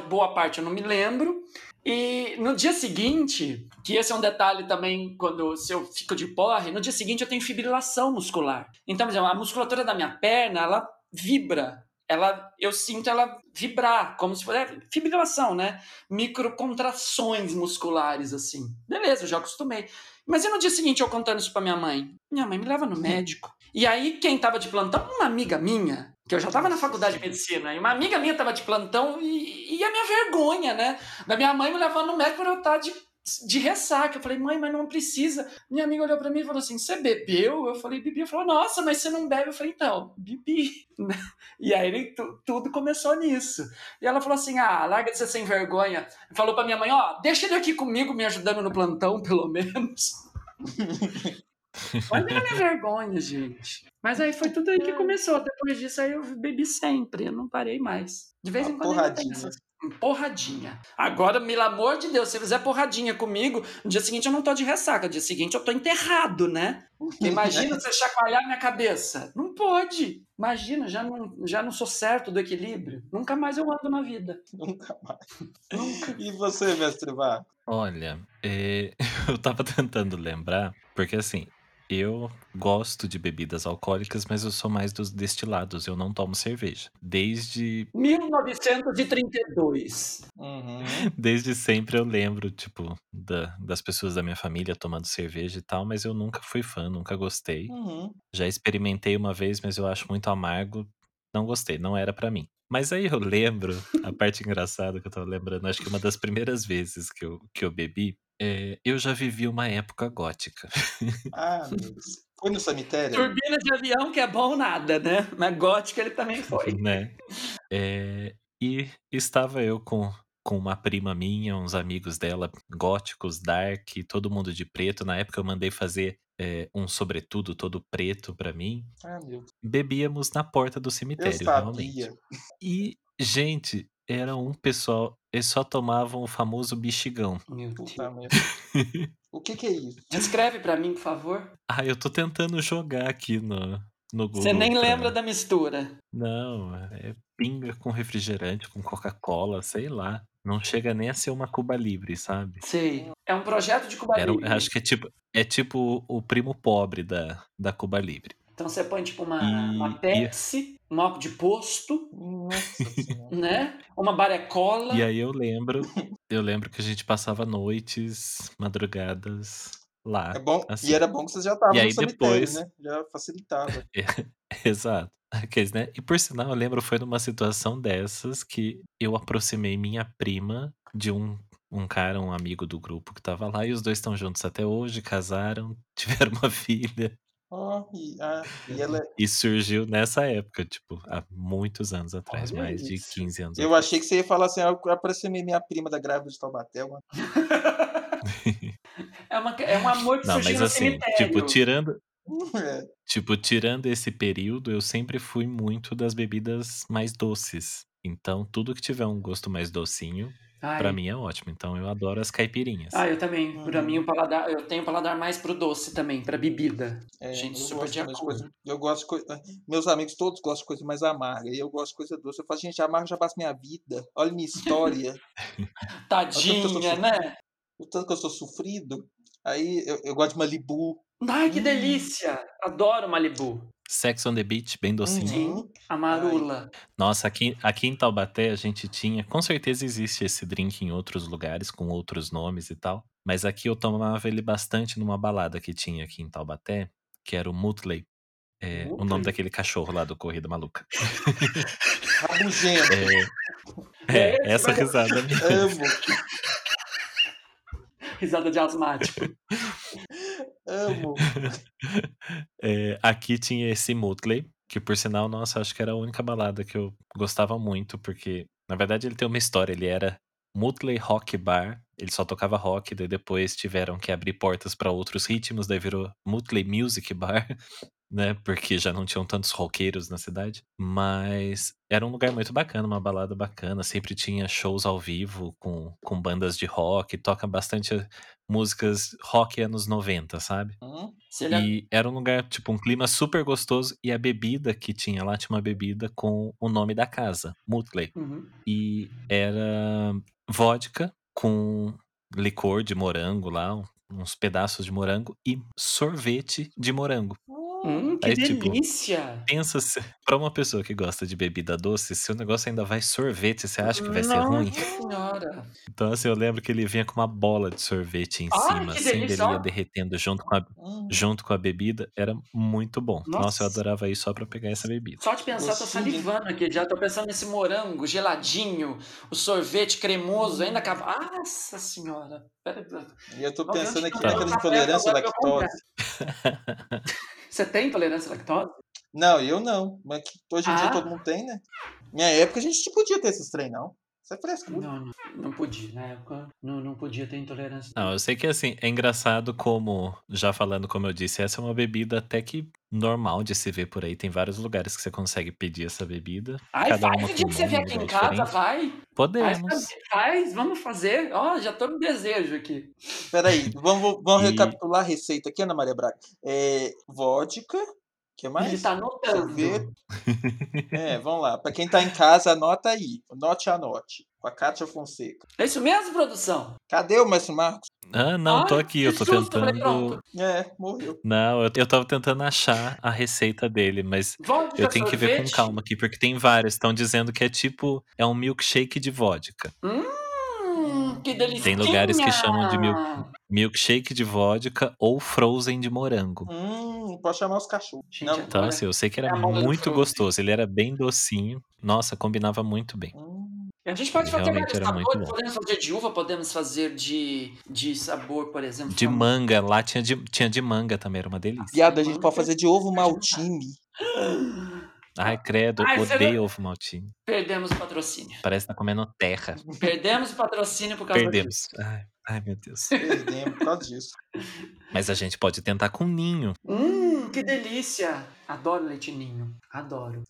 Boa parte eu não me lembro. E no dia seguinte, que esse é um detalhe também, quando se eu fico de porre, no dia seguinte eu tenho fibrilação muscular. Então, por exemplo, a musculatura da minha perna, ela vibra. Ela, eu sinto ela vibrar, como se fosse é, fibrilação, né? Microcontrações musculares, assim. Beleza, eu já acostumei. Mas e no dia seguinte eu contando isso pra minha mãe? Minha mãe me leva no médico. E aí, quem tava de plantão, uma amiga minha, que eu já estava na faculdade de medicina, e uma amiga minha estava de plantão, e, e a minha vergonha, né? Da minha mãe me levando no médico para eu estar de, de ressaca. Eu falei, mãe, mas não precisa. Minha amiga olhou para mim e falou assim, você bebeu? Eu falei, bebi. Ela falou, nossa, mas você não bebe? Eu falei, então, bebi. E aí tudo começou nisso. E ela falou assim, ah, larga de ser sem vergonha. Falou para minha mãe, ó, oh, deixa ele aqui comigo me ajudando no plantão, pelo menos. Mas não é vergonha, gente. Mas aí foi tudo aí que começou. Depois disso aí eu bebi sempre. Eu não parei mais. De vez em quando porradinha. Porradinha. Agora, pelo amor de Deus, se fizer porradinha comigo, no dia seguinte eu não tô de ressaca. No dia seguinte eu tô enterrado, né? Imagina você chacoalhar minha cabeça. Não pode. Imagina, já não, já não sou certo do equilíbrio. Nunca mais eu ando na vida. Nunca mais. Nunca. E você, mestre Vá? Olha, é... eu tava tentando lembrar, porque assim... eu gosto de bebidas alcoólicas, mas eu sou mais dos destilados. Eu não tomo cerveja. Desde... mil novecentos e trinta e dois. Uhum. Desde sempre eu lembro, tipo, da, das pessoas da minha família tomando cerveja e tal, mas eu nunca fui fã, nunca gostei. Uhum. Já experimentei uma vez, mas eu acho muito amargo. Não gostei, não era pra mim. Mas aí eu lembro, a parte engraçada que eu tava lembrando, acho que uma das primeiras vezes que eu, que eu bebi, é, eu já vivi uma época gótica. Ah, foi no cemitério? Turbina de avião que é bom nada, né? Mas gótica ele também foi. Né? É, e estava eu com, com uma prima minha, uns amigos dela, góticos, dark, todo mundo de preto. Na época eu mandei fazer é, um sobretudo todo preto pra mim. Ah, meu. Bebíamos na porta do cemitério, eu sabia. Realmente. E, gente... era um pessoal, eles só tomavam o famoso bexigão. Meu Deus. O que que é isso? Descreve pra mim, por favor. Ah, eu tô tentando jogar aqui no, no Google. Você nem pra... lembra da mistura. Não, é pinga com refrigerante, com Coca-Cola, sei lá. Não chega nem a ser uma Cuba Libre, sabe? Sei. É um projeto de Cuba Libre. Era, acho que é tipo, é tipo o primo pobre da, da Cuba Libre. Então você põe tipo uma, e... uma Pepsi, e... um álcool de posto, nossa, né? Uma barecola. E aí eu lembro, eu lembro que a gente passava noites, madrugadas lá. É bom, assim. E era bom que vocês já estavam no solitário, depois... né? Já facilitava. Exato. Aqueles, né? E por sinal, eu lembro, foi numa situação dessas que eu aproximei minha prima de um... Um cara, um amigo do grupo que tava lá, e os dois estão juntos até hoje, casaram, tiveram uma filha. Oh, e, ah, e, ela... e surgiu nessa época, tipo, há muitos anos atrás, olha mais isso. de quinze anos eu atrás. Eu achei que você ia falar assim, eu aproximei minha prima da grávida de Taubaté. é, uma, é um amor que Não, surgiu mas, no assim, cemitério. Tipo, tirando, é. tipo, tirando esse período, eu sempre fui muito das bebidas mais doces. Então, tudo que tiver um gosto mais docinho... Ai. Pra mim é ótimo, então eu adoro as caipirinhas. Ah, eu também. Uhum. Pra mim, o paladar, eu tenho paladar mais pro doce também, pra bebida. É, gente, super de acordo. Eu gosto de coisa. Meus amigos todos gostam de coisa mais amarga. E eu gosto de coisa doce. Eu falo, gente, amargo já passa minha vida. Olha minha história. Tadinha, eu tô, eu tô né? O tanto que eu sou sofrido. Aí eu, eu gosto de Malibu. Ai, que hum. delícia! Adoro Malibu. Sex on the Beach, bem docinho. Sim, Amarula. Nossa, aqui, aqui em Taubaté a gente tinha... Com certeza existe esse drink em outros lugares, com outros nomes e tal. Mas aqui eu tomava ele bastante numa balada que tinha aqui em Taubaté, que era o Mutley. É, o nome daquele cachorro lá do Corrida Maluca. Rabugento. É, é, é essa risada mesmo. Amo. Risada de asmático. Amo. É, aqui tinha esse Mutley, que por sinal, nossa, acho que era a única balada que eu gostava muito, porque, na verdade, ele tem uma história, ele era Mutley Rock Bar, ele só tocava rock, daí depois tiveram que abrir portas para outros ritmos, daí virou Mutley Music Bar, né, porque já não tinham tantos roqueiros na cidade, mas era um lugar muito bacana, uma balada bacana, sempre tinha shows ao vivo com, com bandas de rock, toca bastante... músicas rock anos noventa, sabe? Hum, e era um lugar, tipo, um clima super gostoso. E a bebida que tinha lá, tinha uma bebida com o nome da casa, Mutley. Uhum. E era vodka com licor de morango lá, uns pedaços de morango e sorvete de morango. Hum, que aí, delícia! Tipo, pensa, se, pra uma pessoa que gosta de bebida doce, se o negócio ainda vai sorvete, você acha que vai Nossa ser ruim? Senhora. Então assim, eu lembro que ele vinha com uma bola de sorvete em Ai, cima, assim, ele ia derretendo junto com, a, hum. junto com a bebida, era muito bom. Nossa, Nossa eu adorava ir só pra pegar essa bebida. Só de pensar, eu tô salivando aqui, já tô pensando nesse morango geladinho, o sorvete cremoso, ainda... Nossa senhora! Pera, pera. E eu tô Não, pensando aqui naquela intolerância à lactose. Você tem intolerância à lactose? Não, eu não. Mas hoje em ah. dia todo mundo tem, né? Na época a gente não podia ter esses trem, não. Isso é frescura. Não, não, não podia. Na época não, não podia ter intolerância. Não, eu sei que assim, é engraçado como, já falando como eu disse, essa é uma bebida até que normal de se ver por aí. Tem vários lugares que você consegue pedir essa bebida. Ai, Cada faz o dia que você vier aqui em casa, vai. Podemos. Faz, vamos fazer. Ó, oh, já tô no desejo aqui. Peraí, vamos, vamos e... recapitular a receita aqui, Ana Maria Braga. É, vodka, o que mais? Ele tá anotando. É, vamos lá. Pra quem tá em casa, anota aí. Anote, anote. Com a Cátia Fonseca. É isso mesmo, produção? Cadê o Mestre Marcos? Ah, não, ah, tô aqui, eu tô justo, tentando... É, morreu. Não, eu, eu tava tentando achar a receita dele, mas vodka, eu tenho sorvete. Que ver com calma aqui, porque tem várias. Estão dizendo que é tipo, é um milkshake de vodka. Hum, que delícia. Tem lugares que chamam de milk, milkshake de vodka ou frozen de morango. Hum, pode chamar os cachorros. Gente, não, então, assim, eu sei que era muito gostoso, ele era bem docinho. Nossa, combinava muito bem. Hum. A gente pode fazer vários sabores, podemos fazer de uva, podemos fazer de, de sabor, por exemplo. De manga, lá tinha de, tinha de manga também, era uma delícia. Viado, a gente pode fazer de ovo maltine. Ai, credo, Ai, odeio não... ovo maltine. Perdemos o patrocínio. Parece que tá comendo terra. Perdemos o patrocínio por causa Perdemos. disso. Perdemos. Ai. Ai, meu Deus. Perdemos por causa disso. Mas a gente pode tentar com ninho. Hum, que delícia. Adoro leite ninho, adoro.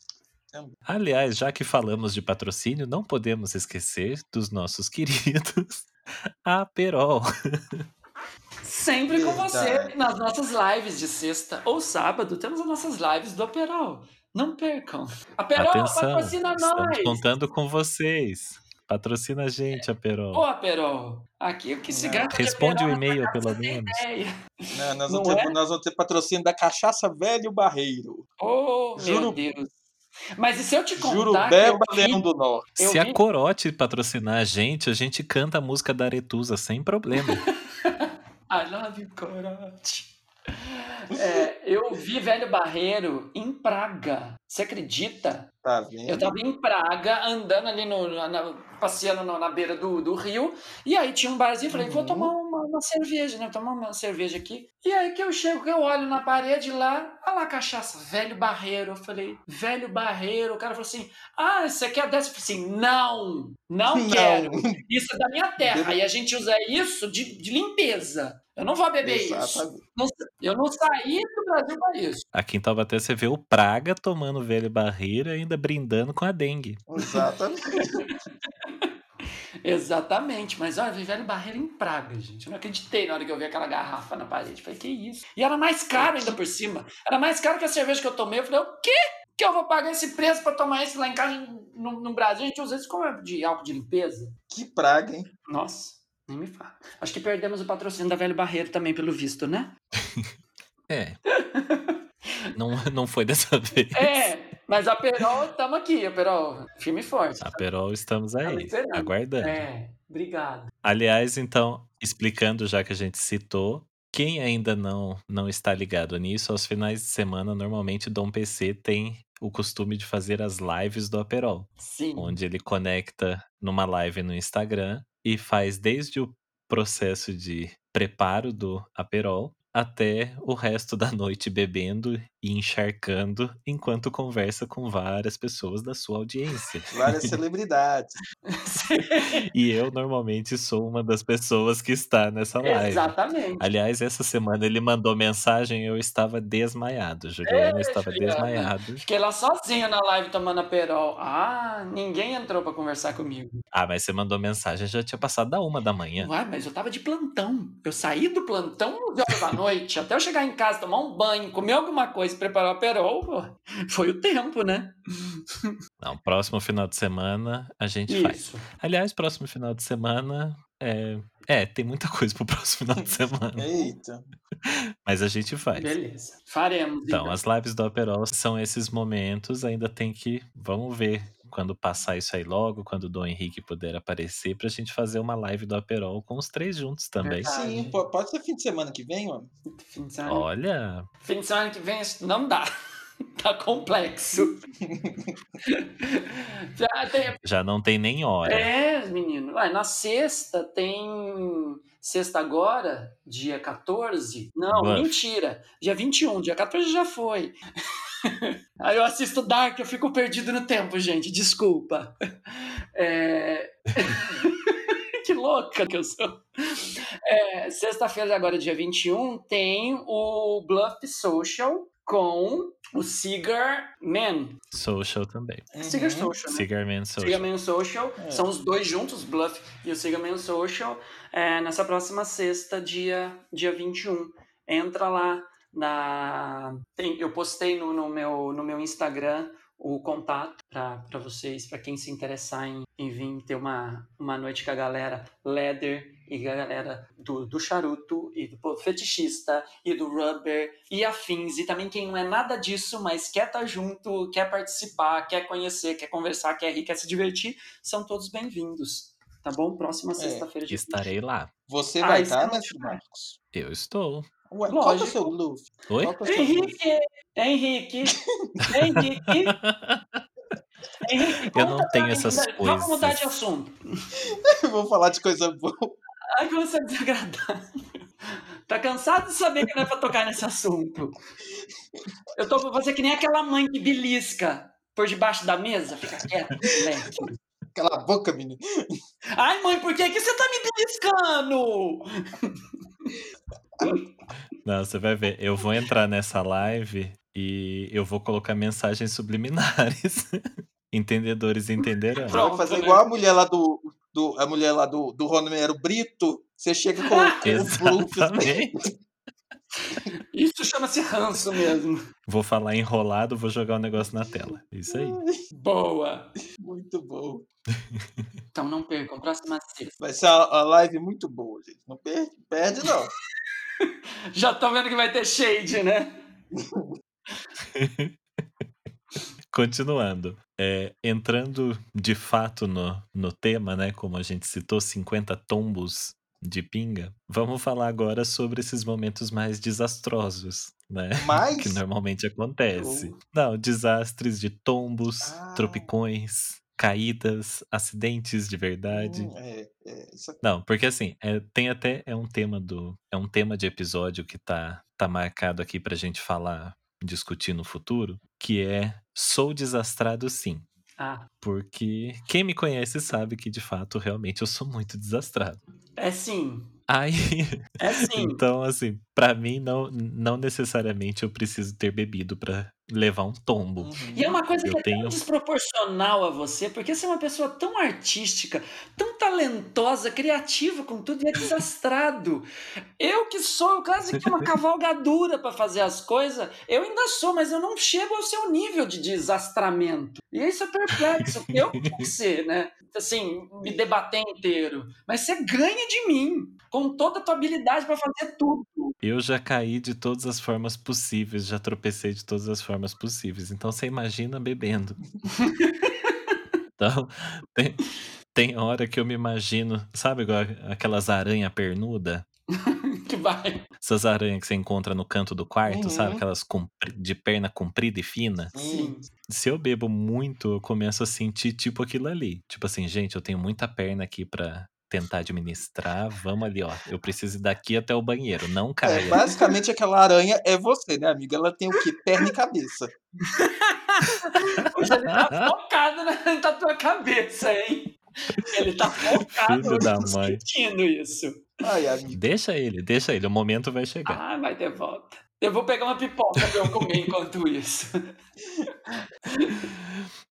também. Aliás, já que falamos de patrocínio, não podemos esquecer dos nossos queridos Aperol. Sempre com você, nas nossas lives de sexta ou sábado, temos as nossas lives do Aperol. Não percam. Aperol, atenção, patrocina nós! Estamos contando com vocês. Patrocina a gente, Aperol. Ô, Aperol, aqui o que se gasta. Responde o e-mail, pelo menos. Não, nós, não vamos ter, é? nós vamos ter patrocínio da cachaça Velho Barreiro. Ô, oh, meu Deus. Mas e se eu te contar... Jurubeba, vi... Leão do Norte. Se vi... a Corote patrocinar a gente, a gente canta a música da Arethusa sem problema. I love you, Corote. É, eu vi Velho Barreiro em Praga. Você acredita? Tá vendo? Eu tava em Praga, andando ali, no, na, passeando na, na beira do, do rio. E aí tinha um barzinho, falei, uhum. vou tomar uma, uma cerveja, né? Vou tomar uma cerveja aqui. E aí que eu chego, que eu olho na parede lá, olha lá a cachaça, Velho Barreiro. Eu falei, Velho Barreiro. O cara falou assim, ah, você quer dessa? Eu falei assim, não, não, não quero. Isso é da minha terra. E a gente usa isso de, de limpeza. Eu não vou beber Exatamente. isso. Eu não saí do Brasil para isso. Aqui em Taubaté você vê o Praga tomando Velho Barreiro e ainda brindando com a dengue. Exatamente. Exatamente. Mas olha, eu vi Velho Barreiro em Praga, gente. Eu não acreditei na hora que eu vi aquela garrafa na parede. Eu falei, que isso? E era mais caro ainda por cima. Era mais caro que a cerveja que eu tomei. Eu falei, o quê? Que eu vou pagar esse preço para tomar isso lá em casa? No, no Brasil, a gente usa isso como de álcool de limpeza. Que praga, hein? Nossa. Nem me fala. Acho que perdemos o patrocínio da Velho Barreiro também, pelo visto, né? É. não, não foi dessa vez. É, mas a Aperol, estamos aqui, a Aperol. Firme e forte. A Aperol, estamos aí, esperando. Aguardando. É, obrigado. Aliás, então, explicando já que a gente citou, quem ainda não, não está ligado nisso, aos finais de semana, normalmente o Dom P C tem o costume de fazer as lives do Aperol. Sim. Onde ele conecta numa live no Instagram e faz desde o processo de preparo do Aperol até o resto da noite bebendo e encharcando enquanto conversa com várias pessoas da sua audiência. Várias celebridades. E eu normalmente sou uma das pessoas que está nessa live. Exatamente. Aliás, essa semana ele mandou mensagem e eu estava desmaiado. Juliana Ei, estava Juliana. desmaiado. Fiquei lá sozinho na live tomando Aperol. Ah, ninguém entrou para conversar comigo. Ah, mas você mandou mensagem, já tinha passado da uma da manhã. Ué, mas eu estava de plantão. Eu saí do plantão às horas da noite até eu chegar em casa, tomar um banho, comer alguma coisa, preparar o Aperol, foi o tempo, né? Não, próximo final de semana a gente Isso. faz. Aliás, próximo final de semana é... é, tem muita coisa pro próximo final de semana. Eita. Mas a gente faz. Beleza, faremos. Então, então, as lives do Aperol são esses momentos, ainda tem que, vamos ver quando passar isso aí logo, quando o Dom Henrique puder aparecer, pra gente fazer uma live do Aperol com os três juntos também. Verdade. Sim, pode ser fim de semana que vem, mano. Fim de semana. Olha... Fim de semana que vem não dá. Tá complexo. Já, tem... Já não tem nem hora. É, menino. Ué, na sexta tem... Sexta agora, dia quatorze. Não, Mas... mentira. Dia vinte e um, dia quatorze já foi. Aí eu assisto Dark, eu fico perdido no tempo, gente, desculpa. É... que louca que eu sou. É, sexta-feira agora, dia vinte e um, tem o Bluff Social com o Cigar Man. Social também. Uhum. Cigar Social, né? Cigar Man Social. Cigar Man Social. É. São os dois juntos, Bluff e o Cigar Man Social. É, nessa próxima sexta, dia, dia vinte e um. Entra lá. Na... Tem... Eu postei no, no, meu, no meu Instagram o contato para vocês, para quem se interessar em, em vir ter uma, uma noite com a galera leather e a galera do, do charuto e do fetichista e do rubber e afins, e também quem não é nada disso, mas quer estar junto, quer participar, quer conhecer, quer conversar, quer rir, quer se divertir, são todos bem-vindos. Tá bom? Próxima sexta-feira é, de estarei vinte. lá. Você ah, vai estar, né, Marcos? Eu estou. Ué, qual é o seu Luffy? Oi? É o seu Henrique! Henrique! Henrique! Henrique! Eu não tenho essas coisas. Vamos mudar de assunto. Eu vou falar de coisa boa. Ai, que você é desagradável. Tá cansado de saber que não é pra tocar nesse assunto. Eu tô pra você que nem aquela mãe que belisca por debaixo da mesa. Fica quieto, moleque. Cala a boca, menino. Ai, mãe, por que, que você tá me beliscando? Não, você vai ver. Eu vou entrar nessa live E eu vou colocar mensagens subliminares. Entendedores entenderão. Pronto, fazer é igual a mulher lá do, do, a mulher lá do, do Romero Brito. Você chega com o Bluetooth. Isso chama-se ranço mesmo. Vou falar enrolado, vou jogar o negócio na tela. Isso aí. Boa! Muito bom. Então não percam, próxima sexta. Vai ser uma live muito boa, gente. Não perde, perde não. Já estão vendo que vai ter shade, né? Continuando. É, entrando de fato no, no tema, né? Como a gente citou, cinquenta tombos de pinga, vamos falar agora sobre esses momentos mais desastrosos, né? Mas... que normalmente acontece. Oh. Não, desastres de tombos, ah. tropicões, caídas, acidentes de verdade. Hum, é, é, isso aqui... Não, porque assim, é, tem até é um tema do é um tema de episódio que tá, tá marcado aqui pra gente falar, discutir no futuro, que é sou desastrado sim. Ah. Porque quem me conhece sabe que, de fato, realmente eu sou muito desastrado. É sim. Aí... É sim. Então, assim, pra mim, não, não necessariamente eu preciso ter bebido pra levar um tombo. Uhum. E é uma coisa eu que é tenho... tão desproporcional a você, porque você é uma pessoa tão artística, tão talentosa, criativa com tudo, e é desastrado. Eu que sou quase que uma cavalgadura pra fazer as coisas, eu ainda sou, mas eu não chego ao seu nível de desastramento. E isso é perplexo, porque eu tenho que ser, né? Assim, me debater inteiro. Mas você ganha de mim, com toda a tua habilidade pra fazer tudo. Eu já caí de todas as formas possíveis, já tropecei de todas as formas possíveis. Então você imagina bebendo. Então, tem, tem hora que eu me imagino, sabe, igual aquelas aranhas pernudas? Que vai. Essas aranhas que você encontra no canto do quarto, uhum. sabe? Aquelas compri- de perna comprida e fina. Sim. Se eu bebo muito, eu começo a sentir tipo aquilo ali. Tipo assim, gente, eu tenho muita perna aqui pra... tentar administrar, vamos ali, ó. Eu preciso ir daqui até o banheiro, não caia. É, basicamente, aquela aranha é você, né, amiga? Ela tem o quê? Perna e cabeça. Hoje ele tá focado na, na tua cabeça, hein? Ele tá focado. Filho da mãe. Discutindo isso. Ai, amiga. Deixa ele, deixa ele. O momento vai chegar. Ah, vai ter volta. Eu vou pegar uma pipoca pra eu comer enquanto isso.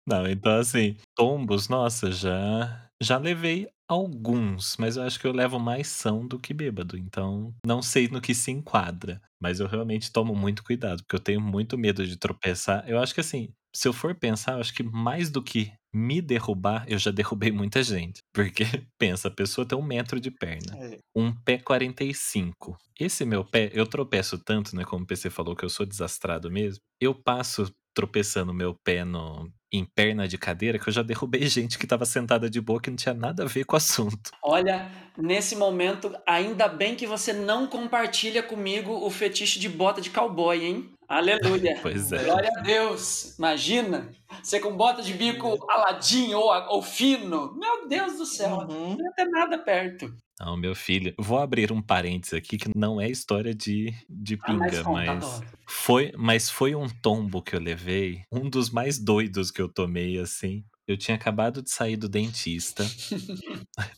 Não, então assim, tombos, nossa, já... Já levei alguns, mas eu acho que eu levo mais são do que bêbado. Então, não sei no que se enquadra. Mas eu realmente tomo muito cuidado, porque eu tenho muito medo de tropeçar. Eu acho que assim, se eu for pensar, eu acho que mais do que me derrubar, eu já derrubei muita gente. Porque, pensa, a pessoa tem um metro de perna. Um pé quarenta e cinco. Esse meu pé, eu tropeço tanto, né? Como o P C falou, que eu sou desastrado mesmo. Eu passo... tropeçando meu pé no, em perna de cadeira, que eu já derrubei gente que tava sentada de boa, que não tinha nada a ver com o assunto. Olha, nesse momento, ainda bem que você não compartilha comigo o fetiche de bota de cowboy, hein? Aleluia! Pois é. Glória a Deus! Imagina, você com bota de bico aladinho ou, ou fino. Meu Deus do céu, uhum. Não tem nada perto. Não, meu filho, vou abrir um parênteses aqui que não é história de, de pinga, ah, mas, mas, foi, mas foi um tombo que eu levei, um dos mais doidos que eu tomei, assim. Eu tinha acabado de sair do dentista.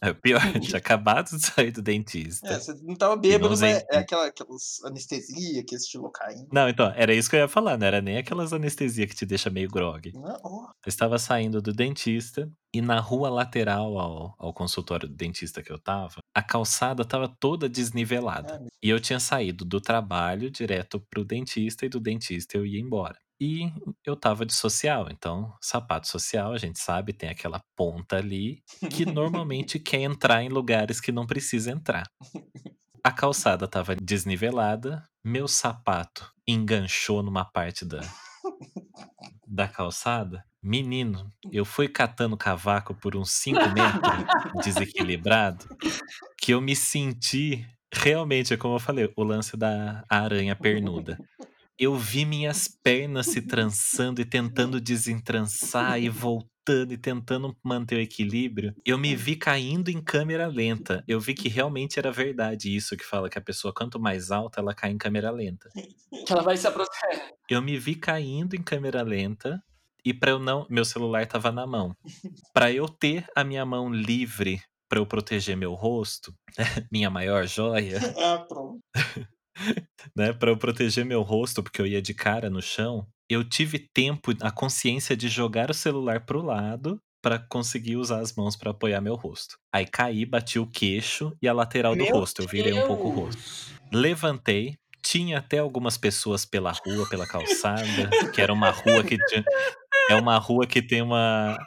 É pior, eu tinha acabado de sair do dentista. É, você não tava bêbado, mas é, é aquela, aquelas anestesia que esse locaim. Não, então, era isso que eu ia falar, não era nem aquelas anestesia que te deixa meio grogue. Oh. Eu estava saindo do dentista e na rua lateral ao, ao consultório do dentista que eu tava, a calçada tava toda desnivelada. É, e eu tinha saído do trabalho direto pro dentista e do dentista eu ia embora. E eu tava de social, então sapato social, a gente sabe, tem aquela ponta ali que normalmente quer entrar em lugares que não precisa entrar. A calçada tava desnivelada, meu sapato enganchou numa parte da, da calçada. Menino, eu fui catando cavaco por uns cinco metros desequilibrado, que eu me senti, realmente, é como eu falei, o lance da aranha pernuda. Eu vi minhas pernas se trançando e tentando desentrançar e voltando e tentando manter o equilíbrio. Eu me vi caindo em câmera lenta. Eu vi que realmente era verdade isso que fala que a pessoa, quanto mais alta, ela cai em câmera lenta. Que ela vai se aproximar. Eu me vi caindo em câmera lenta e pra eu não... Meu celular tava na mão. Pra eu ter a minha mão livre pra eu proteger meu rosto, minha maior joia... Ah, pronto. né, para eu proteger meu rosto, porque eu ia de cara no chão, eu tive tempo, a consciência de jogar o celular pro lado para conseguir usar as mãos para apoiar meu rosto. Aí caí, bati o queixo e a lateral do meu rosto, eu virei Deus. um pouco o rosto. Levantei, tinha até algumas pessoas pela rua, pela calçada, que era uma rua que tinha, é uma rua que tem uma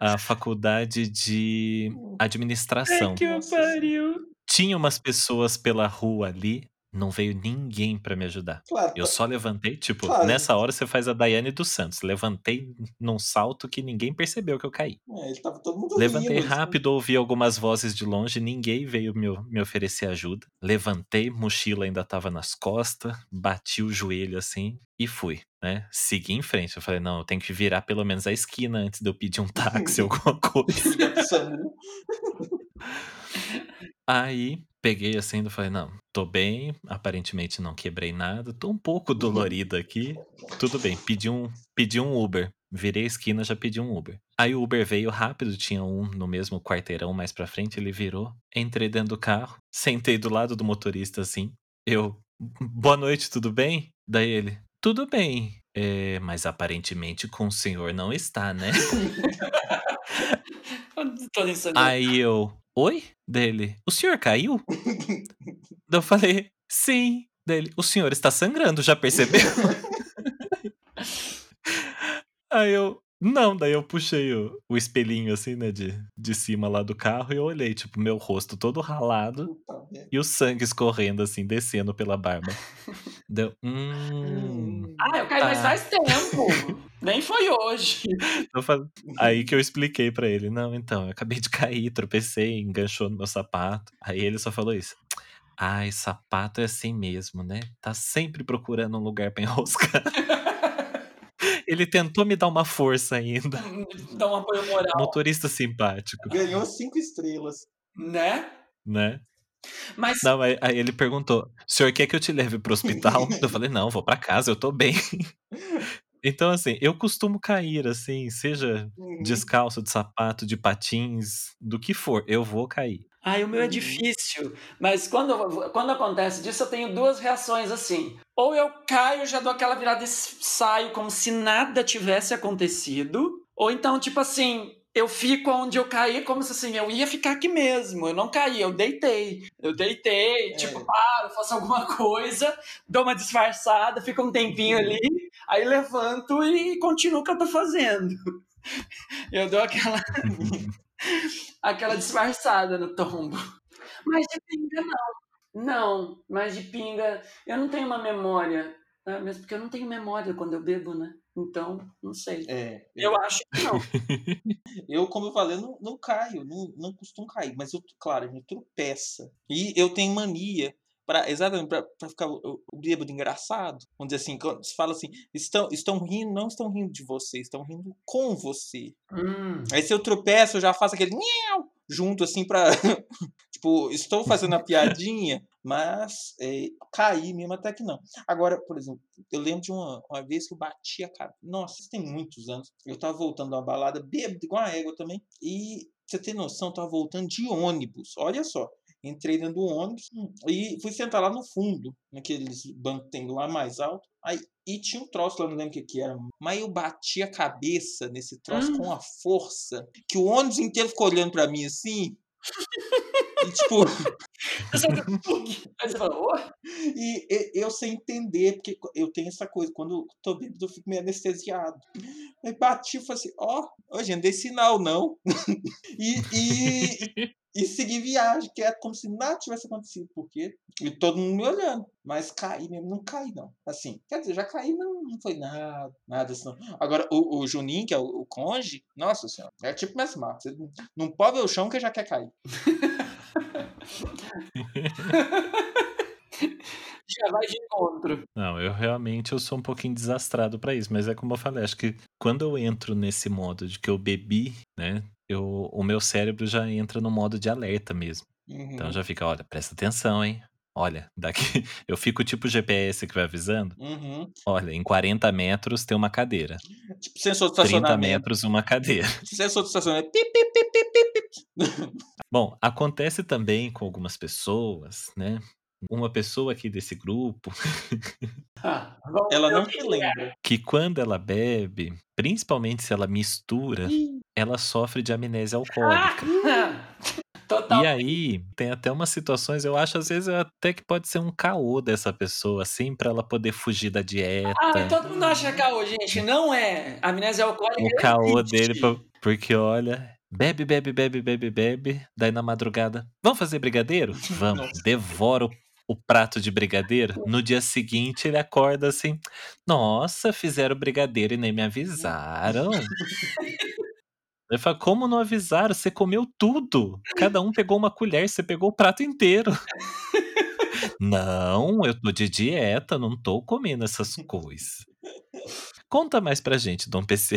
a faculdade de administração. Ai, que eu pariu. Tinha umas pessoas pela rua ali. Não veio ninguém pra me ajudar. Claro, eu só levantei, tipo, claro. Nessa hora você faz a Daiane dos Santos. Levantei num salto que ninguém percebeu que eu caí. É, ele tava todo mundo Levantei rindo, rápido, assim. Ouvi algumas vozes de longe, ninguém veio me, me oferecer ajuda. Levantei, mochila ainda tava nas costas, bati o joelho assim e fui, né? Segui em frente. Eu falei, não, eu tenho que virar pelo menos a esquina antes de eu pedir um táxi ou alguma coisa. Aí... peguei assim e falei, não, tô bem, aparentemente não quebrei nada, tô um pouco dolorido aqui, tudo bem, pedi um, pedi um Uber, virei a esquina, já pedi um Uber. Aí o Uber veio rápido, tinha um no mesmo quarteirão mais pra frente, ele virou, entrei dentro do carro, sentei do lado do motorista assim, eu, boa noite, tudo bem? Daí ele, tudo bem, é, mas aparentemente com o senhor não está, né? Aí eu, oi? Dele, o senhor caiu? Eu falei, sim. Dele, o senhor está sangrando, já percebeu? Aí eu, não, daí eu puxei o, o espelhinho assim, né, de, de cima lá do carro e eu olhei, tipo, meu rosto todo ralado e o sangue escorrendo assim, descendo pela barba. Deu, hum... Ah, eu caí mais faz tempo. Nem foi hoje. Aí que eu expliquei pra ele. Não, então, eu acabei de cair, tropecei, enganchou no meu sapato. Aí ele só falou isso. Ai, sapato é assim mesmo, né? Tá sempre procurando um lugar pra enroscar. Ele tentou me dar uma força ainda. Dar um apoio moral. Motorista simpático. Ganhou cinco estrelas. Né? Né? Mas... Não, aí, aí ele perguntou, senhor quer que eu te leve pro hospital? Eu falei, não, vou pra casa, eu tô bem. Então, assim, eu costumo cair, assim, seja uhum. descalço, de sapato, de patins, do que for, eu vou cair. Ai, o meu é difícil, mas quando, quando acontece disso, eu tenho duas reações, assim. Ou eu caio, já dou aquela virada e saio como se nada tivesse acontecido, ou então, tipo assim, eu fico onde eu caí, como se assim, eu ia ficar aqui mesmo, eu não caí, eu deitei. Eu deitei, é. tipo, paro, faço alguma coisa, dou uma disfarçada, fico um tempinho ali, aí levanto e continuo o que eu tô fazendo. Eu dou aquela, aquela disfarçada no tombo. Mas de pinga, não. Não, mas de pinga, eu não tenho uma memória, né? Mesmo porque eu não tenho memória quando eu bebo, né? Então, não sei. É, eu... eu acho que não. Eu, como eu falei, não, não caio, não, não costumo cair. Mas, eu, claro, a gente tropeça. E eu tenho mania, pra, exatamente, pra, pra ficar o, o bêbado engraçado. Vamos dizer assim, quando se fala assim, estão, estão rindo, não estão rindo de você, estão rindo com você. Hum. Aí se eu tropeço, eu já faço aquele... Niau! Junto, assim, pra... tipo, estou fazendo a piadinha, mas é, caí mesmo até que não. Agora, por exemplo, eu lembro de uma, uma vez que eu bati a cara. Nossa, isso tem muitos anos. Eu tava voltando de uma balada, bêbado, igual a égua também. E, pra você ter noção, eu tava voltando de ônibus. Olha só. Entrei dentro do ônibus e fui sentar lá no fundo, naqueles bancos que tem lá mais alto. Aí, e tinha um troço lá, não lembro o que, que era. Mas eu bati a cabeça nesse troço hum. com uma força que o ônibus inteiro ficou olhando pra mim assim. E tipo... Aí você falou, oh? E eu, eu sem entender, porque eu tenho essa coisa, quando eu tô bêbado eu fico meio anestesiado. Aí bati e falei assim, ó, oh, gente, não dei sinal não. E... e... E seguir viagem, que é como se nada tivesse acontecido, porque... E todo mundo me olhando. Mas caí mesmo, não caí não. Assim, quer dizer, já caí, não, não foi nada, nada assim. Agora, o, o Juninho, que é o, o conge, nossa senhora, é tipo mais mal. Você não pode ver o chão que já quer cair. Já vai de encontro. Não, eu realmente eu sou um pouquinho desastrado pra isso, mas é como eu falei, acho que quando eu entro nesse modo de que eu bebi, né... Eu, o meu cérebro já entra no modo de alerta mesmo. Uhum. Então já fica, olha, presta atenção, hein? Olha, daqui... Eu fico tipo G P S que vai avisando. Uhum. Olha, em quarenta metros tem uma cadeira. Tipo sensor de estacionamento. trinta metros uma cadeira. Sensor de estacionamento. Pip, pip, pip, pip, pip. Bom, acontece também com algumas pessoas, né? uma pessoa aqui desse grupo... Ah, ela não se lembra. Que quando ela bebe, principalmente se ela mistura, ela sofre de amnésia alcoólica. Ah, total. E aí, tem até umas situações, eu acho, às vezes, até que pode ser um caô dessa pessoa, assim, pra ela poder fugir da dieta. Ah, todo mundo acha caô, gente. Não é. A amnésia alcoólica o caô existe. Dele, porque, olha... Bebe, bebe, bebe, bebe, bebe. Daí na madrugada, vamos fazer brigadeiro? Vamos. Nossa. Devora o, o prato de brigadeiro. No dia seguinte ele acorda assim, nossa, fizeram brigadeiro e nem me avisaram. Ele fala, como não avisaram? Você comeu tudo. Cada um pegou uma colher, você pegou o prato inteiro. Não, eu tô de dieta, não tô comendo essas coisas. Conta mais pra gente, Dom P C.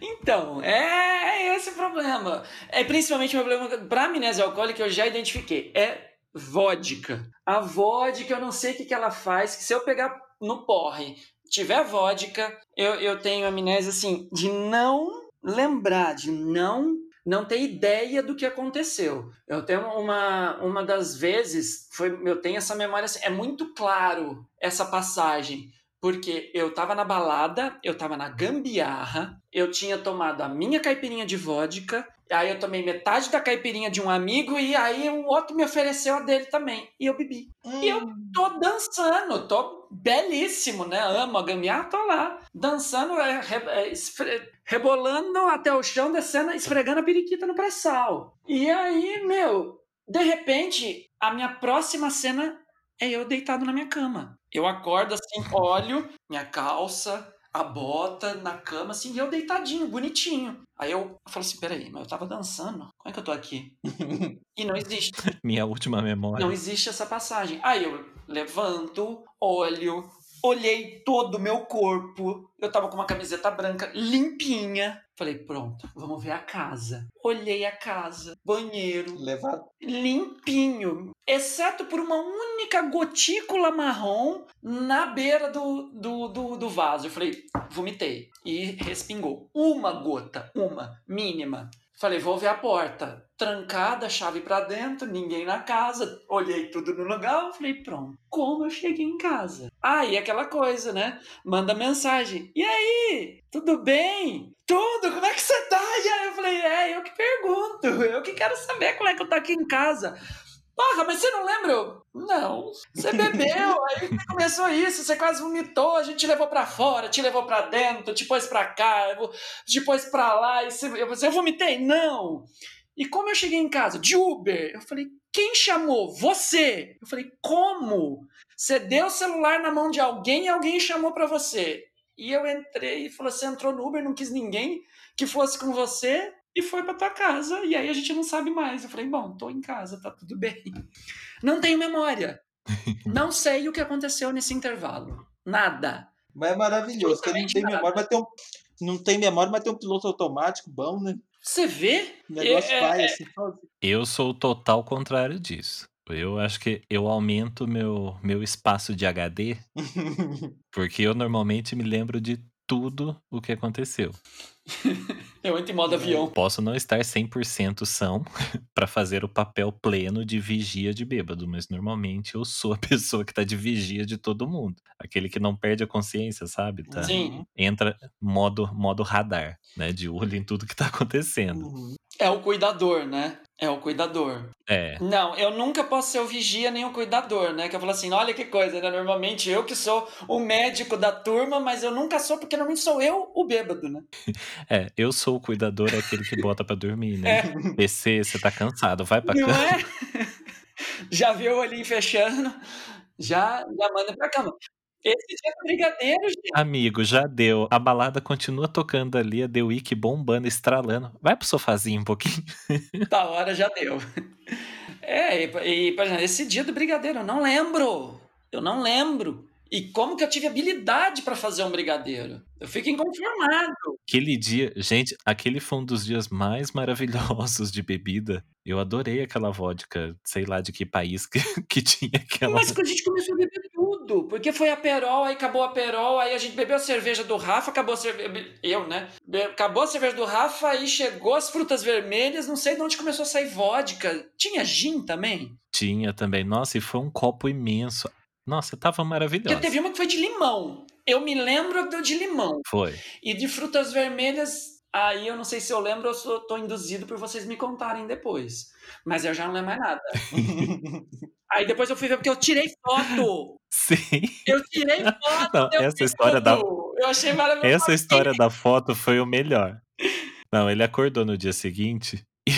Então, é esse o problema. É principalmente um problema pra amnésia alcoólica, eu já identifiquei. É vodka. A vodka, eu não sei o que, que ela faz, que se eu pegar no porre, tiver vodka, eu, eu tenho amnésia, assim, de não lembrar, de não... não ter ideia do que aconteceu. Eu tenho uma, uma das vezes, foi, eu tenho essa memória, assim, é muito claro essa passagem, porque eu tava na balada, eu tava na gambiarra, eu tinha tomado a minha caipirinha de vodka, aí eu tomei metade da caipirinha de um amigo, e aí um outro me ofereceu a dele também, e eu bebi. Hum. E eu tô dançando, tô belíssimo, né? Amo a gambiarra, tô lá, dançando, é, é, esfre... rebolando até o chão, descendo, esfregando a periquita no pré-sal. E aí, meu, de repente, a minha próxima cena é eu deitado na minha cama. Eu acordo assim, olho, minha calça, a bota na cama, assim, e eu deitadinho, bonitinho. Aí eu falo assim, peraí, mas eu tava dançando, como é que eu tô aqui? E não existe. Minha última memória. Não existe essa passagem. Aí eu levanto, olho... Olhei todo o meu corpo, eu tava com uma camiseta branca, limpinha. Falei, pronto, vamos ver a casa. Olhei a casa, banheiro, levado, limpinho. Exceto por uma única gotícula marrom na beira do, do, do, do vaso. Eu falei, vomitei. E respingou. Uma gota, uma, mínima. Falei, vou ver a porta. Trancada, chave pra dentro, ninguém na casa. Olhei tudo no lugar, falei, pronto. Como eu cheguei em casa? Aí, ah, aquela coisa, né? Manda mensagem. E aí? Tudo bem? Tudo? Como é que você tá? E aí eu falei, é, eu que pergunto. Eu que quero saber como é que eu tô aqui em casa. Porra, mas você não lembra? Eu, não. Você bebeu, aí começou isso, você quase vomitou, a gente te levou pra fora, te levou pra dentro, te pôs pra cá, te pôs pra lá, e você, eu vomitei? Não. E como eu cheguei em casa? De Uber. Eu falei, quem chamou? Você. Eu falei, como? Você deu o celular na mão de alguém e alguém chamou pra você. E eu entrei e falei, você entrou no Uber, não quis ninguém que fosse com você. E foi pra tua casa, e aí a gente não sabe mais. Eu falei, bom, tô em casa, tá tudo bem. Não tenho memória. Não sei o que aconteceu nesse intervalo. Nada. Mas é maravilhoso, que não tem memória, mas tem um... Não tem memória, mas tem um piloto automático bom, né? Você vê? O negócio é, vai é, assim. Eu sou o total contrário disso. Eu acho que eu aumento meu, meu espaço de H D, porque eu normalmente me lembro de tudo o que aconteceu. Eu entro em modo avião. Posso não estar cem por cento são pra fazer o papel pleno de vigia de bêbado, mas normalmente eu sou a pessoa que tá de vigia de todo mundo. Aquele que não perde a consciência, sabe? Tá? Sim. Entra modo, modo radar, né? De olho em tudo que tá acontecendo. Uhum. É o cuidador, né? É o cuidador. É. Não, eu nunca posso ser o vigia nem o cuidador, né? Que eu falo assim, olha que coisa, né? Normalmente eu que sou o médico da turma, mas eu nunca sou, porque normalmente sou eu o bêbado, né? É, eu sou o cuidador, é aquele que bota pra dormir, né? É. P C, você tá cansado, vai pra não cama. É? Já viu o olhinho fechando, já, já manda pra cama. Esse dia do brigadeiro, gente. Amigo, já deu. A balada continua tocando ali, a The Week bombando, estralando. Vai pro sofazinho um pouquinho. Da hora, já deu. É, e, e esse dia do brigadeiro, eu não lembro. Eu não lembro. E como que eu tive habilidade pra fazer um brigadeiro? Eu fico inconformado. Aquele dia, gente, aquele foi um dos dias mais maravilhosos de bebida. Eu adorei aquela vodka, sei lá de que país que, que tinha aquela... Mas que a gente começou a beber tudo, porque foi Aperol, aí acabou Aperol, aí a gente bebeu a cerveja do Rafa, acabou a cerveja... Eu, né? Acabou a cerveja do Rafa, aí chegou as frutas vermelhas, não sei de onde começou a sair vodka. Tinha gin também? Tinha também. Nossa, e foi um copo imenso. Nossa, tava maravilhosa. Porque teve uma que foi de limão. Eu me lembro de limão. Foi. E de frutas vermelhas... Aí eu não sei se eu lembro ou se eu tô induzido por vocês me contarem depois. Mas eu já não lembro mais nada. Aí depois eu fui ver porque eu tirei foto. Sim. Eu tirei foto. Não, eu essa história da... Eu achei maravilhoso. Essa história da foto foi o melhor. Não, ele acordou no dia seguinte e,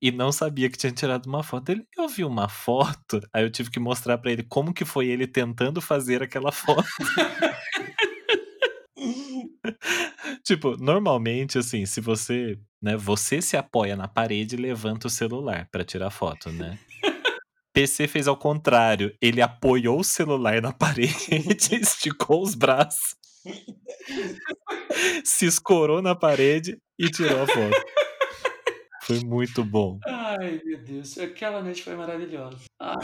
e não sabia que tinha tirado uma foto. Ele, eu vi uma foto, aí eu tive que mostrar pra ele como que foi ele tentando fazer aquela foto. Tipo, normalmente, assim, se você, né, você se apoia na parede e levanta o celular pra tirar foto, né? P C fez ao contrário, ele apoiou o celular na parede, esticou os braços, se escorou na parede e tirou a foto. Foi muito bom. Ai, meu Deus. Aquela noite foi maravilhosa. Ah.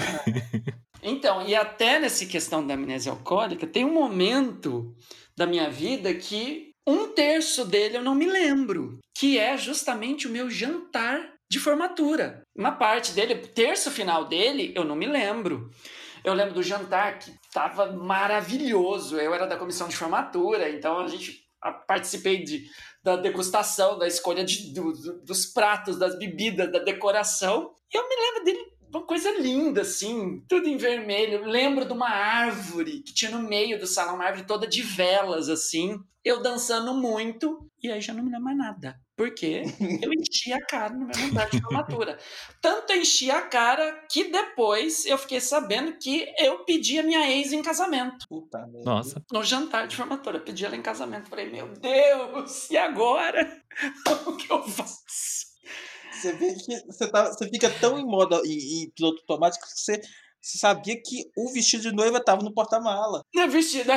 Então, e até nessa questão da amnésia alcoólica, tem um momento da minha vida que um terço dele eu não me lembro, que é justamente o meu jantar de formatura. Uma parte dele, terço final dele, eu não me lembro. Eu lembro do jantar que estava maravilhoso. Eu era da comissão de formatura, então a gente... Participei de, da degustação, da escolha de, do, dos pratos, das bebidas, da decoração. E eu me lembro dele, uma coisa linda, assim, tudo em vermelho. Eu lembro de uma árvore que tinha no meio do salão, uma árvore toda de velas, assim. Eu dançando muito, e aí já não me lembro mais nada. Porque eu enchi a cara no meu jantar de formatura. Tanto enchi a cara que depois eu fiquei sabendo que eu pedi a minha ex em casamento. Puta merda. Nossa. No jantar de formatura. Eu pedi ela em casamento. Falei, meu Deus, e agora? O que eu faço? Você vê que você, tá, você fica tão em moda e, e piloto automático que você... Você sabia que o vestido de noiva estava no porta-mala. O vestido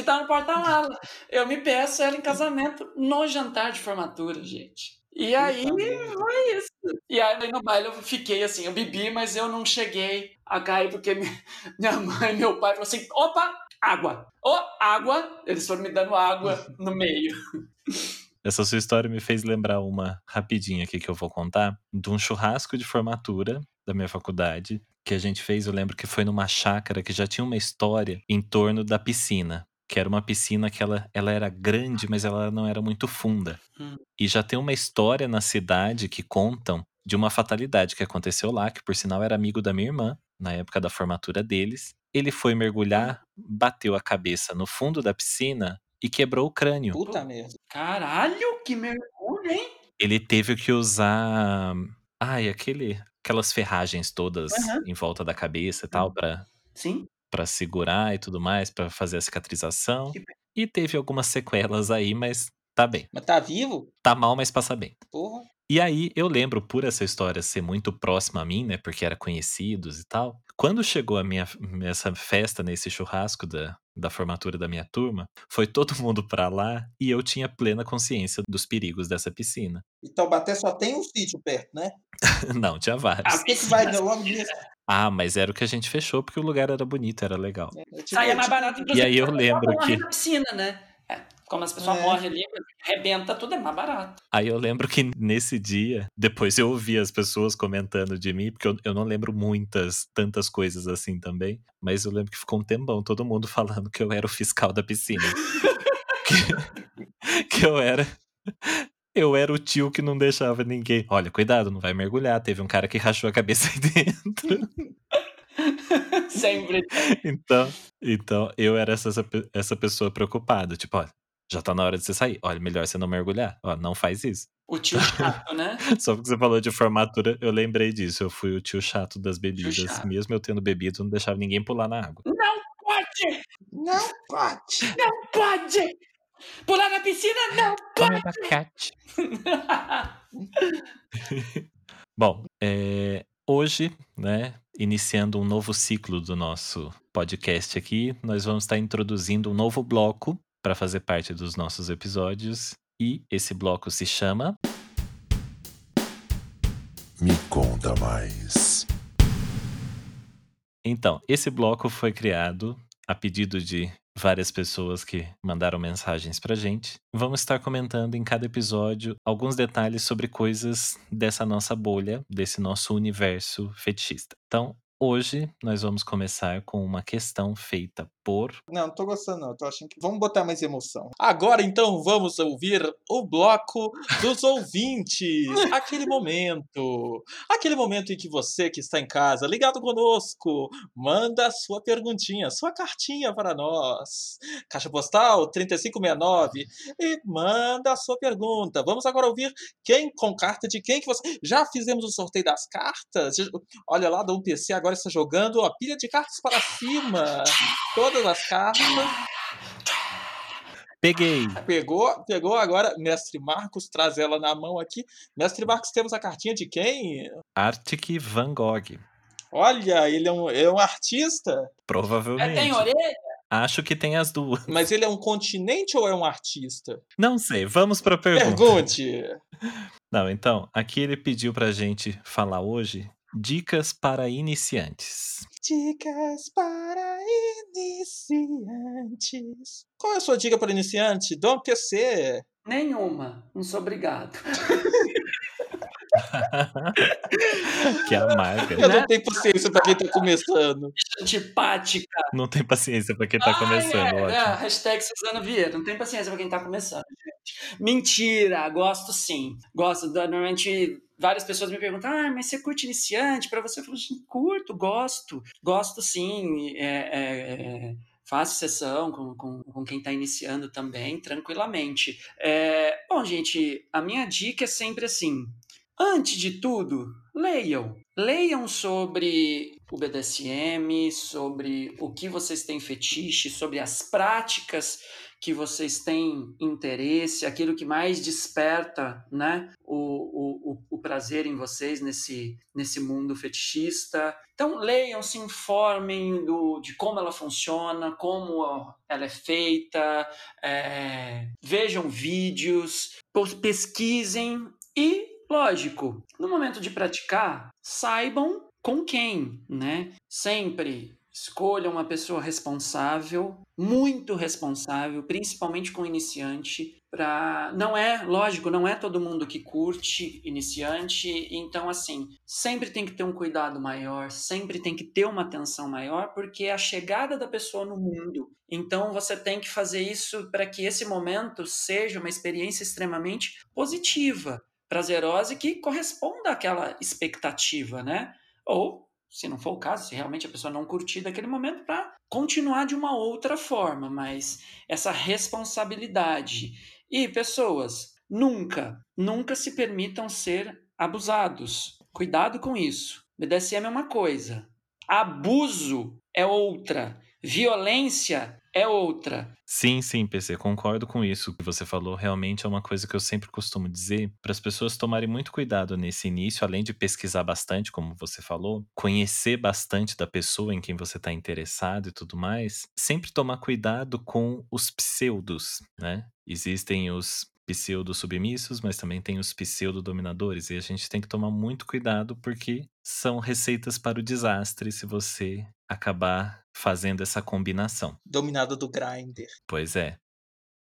estava no porta-mala. Eu me peço ela em casamento no jantar de formatura, gente. E aí foi isso. E aí no baile eu fiquei assim, eu bebi, mas eu não cheguei a cair, porque minha mãe e meu pai falaram assim, opa, água. Ô, água. Eles foram me dando água no meio. Essa sua história me fez lembrar uma rapidinha aqui que eu vou contar, de um churrasco de formatura da minha faculdade, que a gente fez, eu lembro que foi numa chácara que já tinha uma história em torno da piscina, que era uma piscina que ela, ela era grande, mas ela não era muito funda. Hum. E já tem uma história na cidade que contam de uma fatalidade que aconteceu lá, que por sinal era amigo da minha irmã, na época da formatura deles. Ele foi mergulhar, bateu a cabeça no fundo da piscina e quebrou o crânio. Puta merda. Caralho, que mergulho, hein? Ele teve que usar... Ai, aquele... Aquelas ferragens todas uhum. em volta da cabeça e tal, pra, Sim. pra segurar e tudo mais, pra fazer a cicatrização. E teve algumas sequelas aí, mas tá bem. Mas tá vivo? Tá mal, mas passa bem. Porra. E aí, eu lembro, por essa história ser muito próxima a mim, né, porque era conhecidos e tal, quando chegou a minha, essa festa, nesse churrasco da, da formatura da minha turma, foi todo mundo pra lá e eu tinha plena consciência dos perigos dessa piscina. Então, Taubaté só tem um sítio perto, né? Não, tinha vários. Ah, por que que vai logo disso? Ah, mas era o que a gente fechou, porque o lugar era bonito, era legal. É, saía mais barato. E aí eu lembro que... Na piscina, né? Como as pessoas é. morrem ali, arrebenta tudo, é mais barato. Aí eu lembro que nesse dia, depois eu ouvi as pessoas comentando de mim, porque eu, eu não lembro muitas, tantas coisas assim também, mas eu lembro que ficou um tempão todo mundo falando que eu era o fiscal da piscina. que, que eu era... Eu era o tio que não deixava ninguém. Olha, cuidado, não vai mergulhar. Teve um cara que rachou a cabeça aí dentro. Sempre. Então, então eu era essa, essa pessoa preocupada. Tipo, olha, já tá na hora de você sair. Olha, melhor você não mergulhar. Ó, não faz isso. O tio chato, né? Só porque você falou de formatura, eu lembrei disso. Eu fui o tio chato das bebidas. Chato. Mesmo eu tendo bebido, não deixava ninguém pular na água. Não pode! Não pode! Não pode! Pular na piscina, não pode! Abacate. Bom, é, hoje, né, iniciando um novo ciclo do nosso podcast aqui, nós vamos estar introduzindo um novo bloco para fazer parte dos nossos episódios. E esse bloco se chama... Me conta mais. Então, esse bloco foi criado a pedido de várias pessoas que mandaram mensagens pra gente. Vamos estar comentando em cada episódio alguns detalhes sobre coisas dessa nossa bolha, desse nosso universo fetichista. Então, hoje nós vamos começar com uma questão feita por... Não, não tô gostando não, tô achando que... Vamos botar mais emoção. Agora então vamos ouvir o bloco dos ouvintes. Aquele momento. Aquele momento em que você que está em casa, ligado conosco, manda sua perguntinha, sua cartinha para nós. Caixa postal três cinco seis nove e manda a sua pergunta. Vamos agora ouvir quem com carta de quem que você... Já fizemos o sorteio das cartas? Olha lá, Dom P C agora está jogando a pilha de cartas para cima. Todas as cartas. Peguei. Pegou, pegou agora. Mestre Marcos traz ela na mão aqui. Mestre Marcos, temos a cartinha de quem? Arctic Van Gogh. Olha, ele é um, é um artista. Provavelmente. É, tem orelha? Acho que tem as duas. Mas ele é um continente ou é um artista? Não sei, vamos para a pergunta. Pergunte. Não, então, aqui ele pediu pra gente falar hoje... Dicas para iniciantes. Dicas para iniciantes. Qual é a sua dica para iniciante? Dom P C? Nenhuma. Não sou obrigado. Que amarga. Eu não tenho paciência para quem tá começando. Antipática. Não tem paciência para quem tá ah, começando. É, é. Hashtag Suzana Vieira. Não tem paciência para quem tá começando, gente. Mentira. Gosto sim. Gosto. Normalmente... Várias pessoas me perguntam, ah, mas você curte iniciante? Para você, eu falo assim, curto, gosto. Gosto sim, é, é, é, faço sessão com, com, com quem está iniciando também, tranquilamente. É, bom, gente, a minha dica é sempre assim, antes de tudo, leiam. Leiam sobre o B D S M, sobre o que vocês têm fetiche, sobre as práticas que vocês têm interesse, aquilo que mais desperta, né, o, o, o prazer em vocês nesse, nesse mundo fetichista. Então, leiam, se informem do, de como ela funciona, como ela é feita, é, vejam vídeos, pesquisem e, lógico, no momento de praticar, saibam com quem, né? Sempre... Escolha uma pessoa responsável, muito responsável, principalmente com iniciante. Pra... Não é, lógico, não é todo mundo que curte iniciante. Então, assim, sempre tem que ter um cuidado maior, sempre tem que ter uma atenção maior, porque é a chegada da pessoa no mundo. Então, você tem que fazer isso para que esse momento seja uma experiência extremamente positiva, prazerosa e que corresponda àquela expectativa, né? Ou... Se não for o caso, se realmente a pessoa não curtir daquele momento, para continuar de uma outra forma, mas essa responsabilidade. E pessoas, nunca, nunca se permitam ser abusados. Cuidado com isso. B D S M é uma coisa, abuso é outra, violência é outra. Sim, sim, P C, concordo com isso que você falou. Realmente é uma coisa que eu sempre costumo dizer para as pessoas tomarem muito cuidado nesse início, além de pesquisar bastante, como você falou, conhecer bastante da pessoa em quem você está interessado e tudo mais. Sempre tomar cuidado com os pseudos, né? Existem os pseudo-submissos, mas também tem os pseudo-dominadores, e a gente tem que tomar muito cuidado porque são receitas para o desastre se você acabar fazendo essa combinação. Dominado do Grindr. Pois é.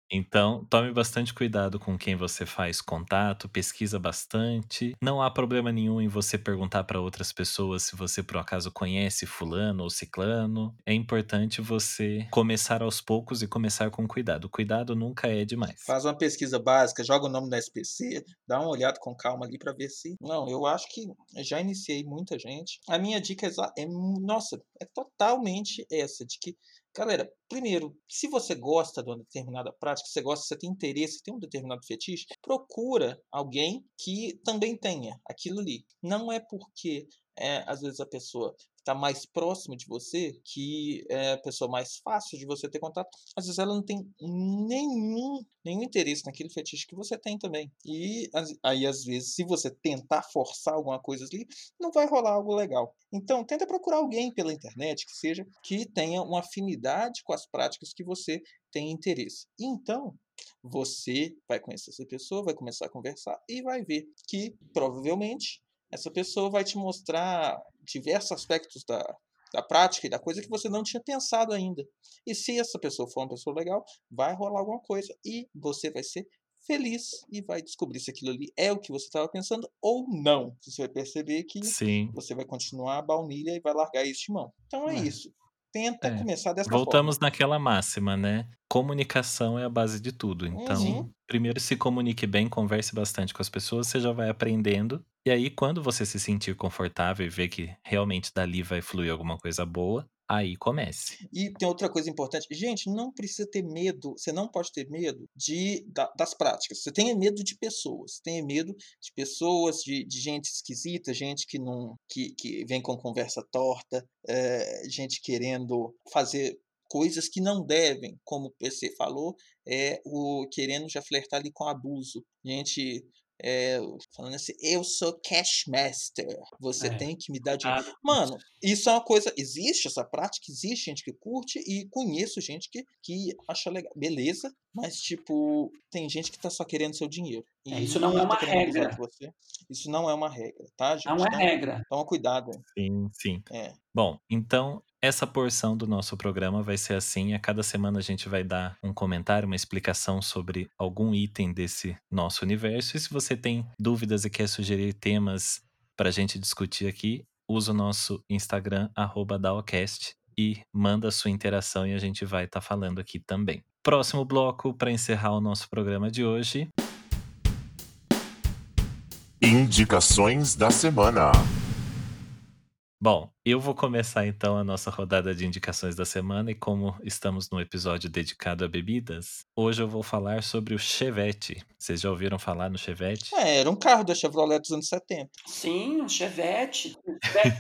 Então, tome bastante cuidado com quem você faz contato, pesquisa bastante. Não há problema nenhum em você perguntar para outras pessoas se você, por acaso, conhece fulano ou ciclano. É importante você começar aos poucos e começar com cuidado. Cuidado nunca é demais. Faz uma pesquisa básica, joga o nome da S P C, dá uma olhada com calma ali para ver se... Não, eu acho que já iniciei muita gente. A minha dica é, é nossa, é totalmente essa, de que galera, primeiro, se você gosta de uma determinada prática, se você gosta, se você tem interesse, tem um determinado fetiche, procura alguém que também tenha aquilo ali. Não é porque, é, às vezes, a pessoa está mais próxima de você, que é a pessoa mais fácil de você ter contato, às vezes ela não tem nenhum, nenhum interesse naquele fetiche que você tem também. E aí, às vezes, se você tentar forçar alguma coisa ali, não vai rolar algo legal. Então, tenta procurar alguém pela internet, que seja, que tenha uma afinidade com as práticas que você tem interesse. Então, você vai conhecer essa pessoa, vai começar a conversar e vai ver que, provavelmente, essa pessoa vai te mostrar diversos aspectos da, da prática e da coisa que você não tinha pensado ainda. E se essa pessoa for uma pessoa legal, vai rolar alguma coisa e você vai ser feliz e vai descobrir se aquilo ali é o que você estava pensando ou não. Você vai perceber que Sim. você vai continuar a baunilha e vai largar este mão. Então é, é. isso. Tenta é. começar dessa Voltamos forma. Voltamos naquela máxima, né? Comunicação é a base de tudo. Então, uhum. primeiro se comunique bem, converse bastante com as pessoas, você já vai aprendendo. E aí, quando você se sentir confortável e ver que realmente dali vai fluir alguma coisa boa, aí comece. E tem outra coisa importante. Gente, não precisa ter medo, você não pode ter medo de, da, das práticas. Você tem medo de pessoas, você tem medo de pessoas, de, de gente esquisita, gente que, não, que, que vem com conversa torta, é, gente querendo fazer coisas que não devem, como o P C falou, é, o, querendo já flertar ali com abuso. Gente... É, falando assim, eu sou cash master, você é. tem que me dar dinheiro. Ah, mano, isso é uma coisa, existe essa prática, existe gente que curte e conheço gente que, que acha legal, beleza, mas tipo, tem gente que tá só querendo seu dinheiro. E é, isso não, não é uma regra. Você. Isso não é uma regra, tá, gente? Não é então, regra. Toma cuidado. Sim, sim. É. Bom, então... Essa porção do nosso programa vai ser assim. A cada semana a gente vai dar um comentário, uma explicação sobre algum item desse nosso universo. E se você tem dúvidas e quer sugerir temas para a gente discutir aqui, usa o nosso Instagram, arroba DaoCast, e manda a sua interação e a gente vai estar tá falando aqui também. Próximo bloco para encerrar o nosso programa de hoje. Indicações da semana. Bom, eu vou começar então a nossa rodada de indicações da semana e como estamos no episódio dedicado a bebidas, hoje eu vou falar sobre o Chevette. Vocês já ouviram falar no Chevette? É, era um carro da Chevrolet dos anos setenta. Sim, um Chevette,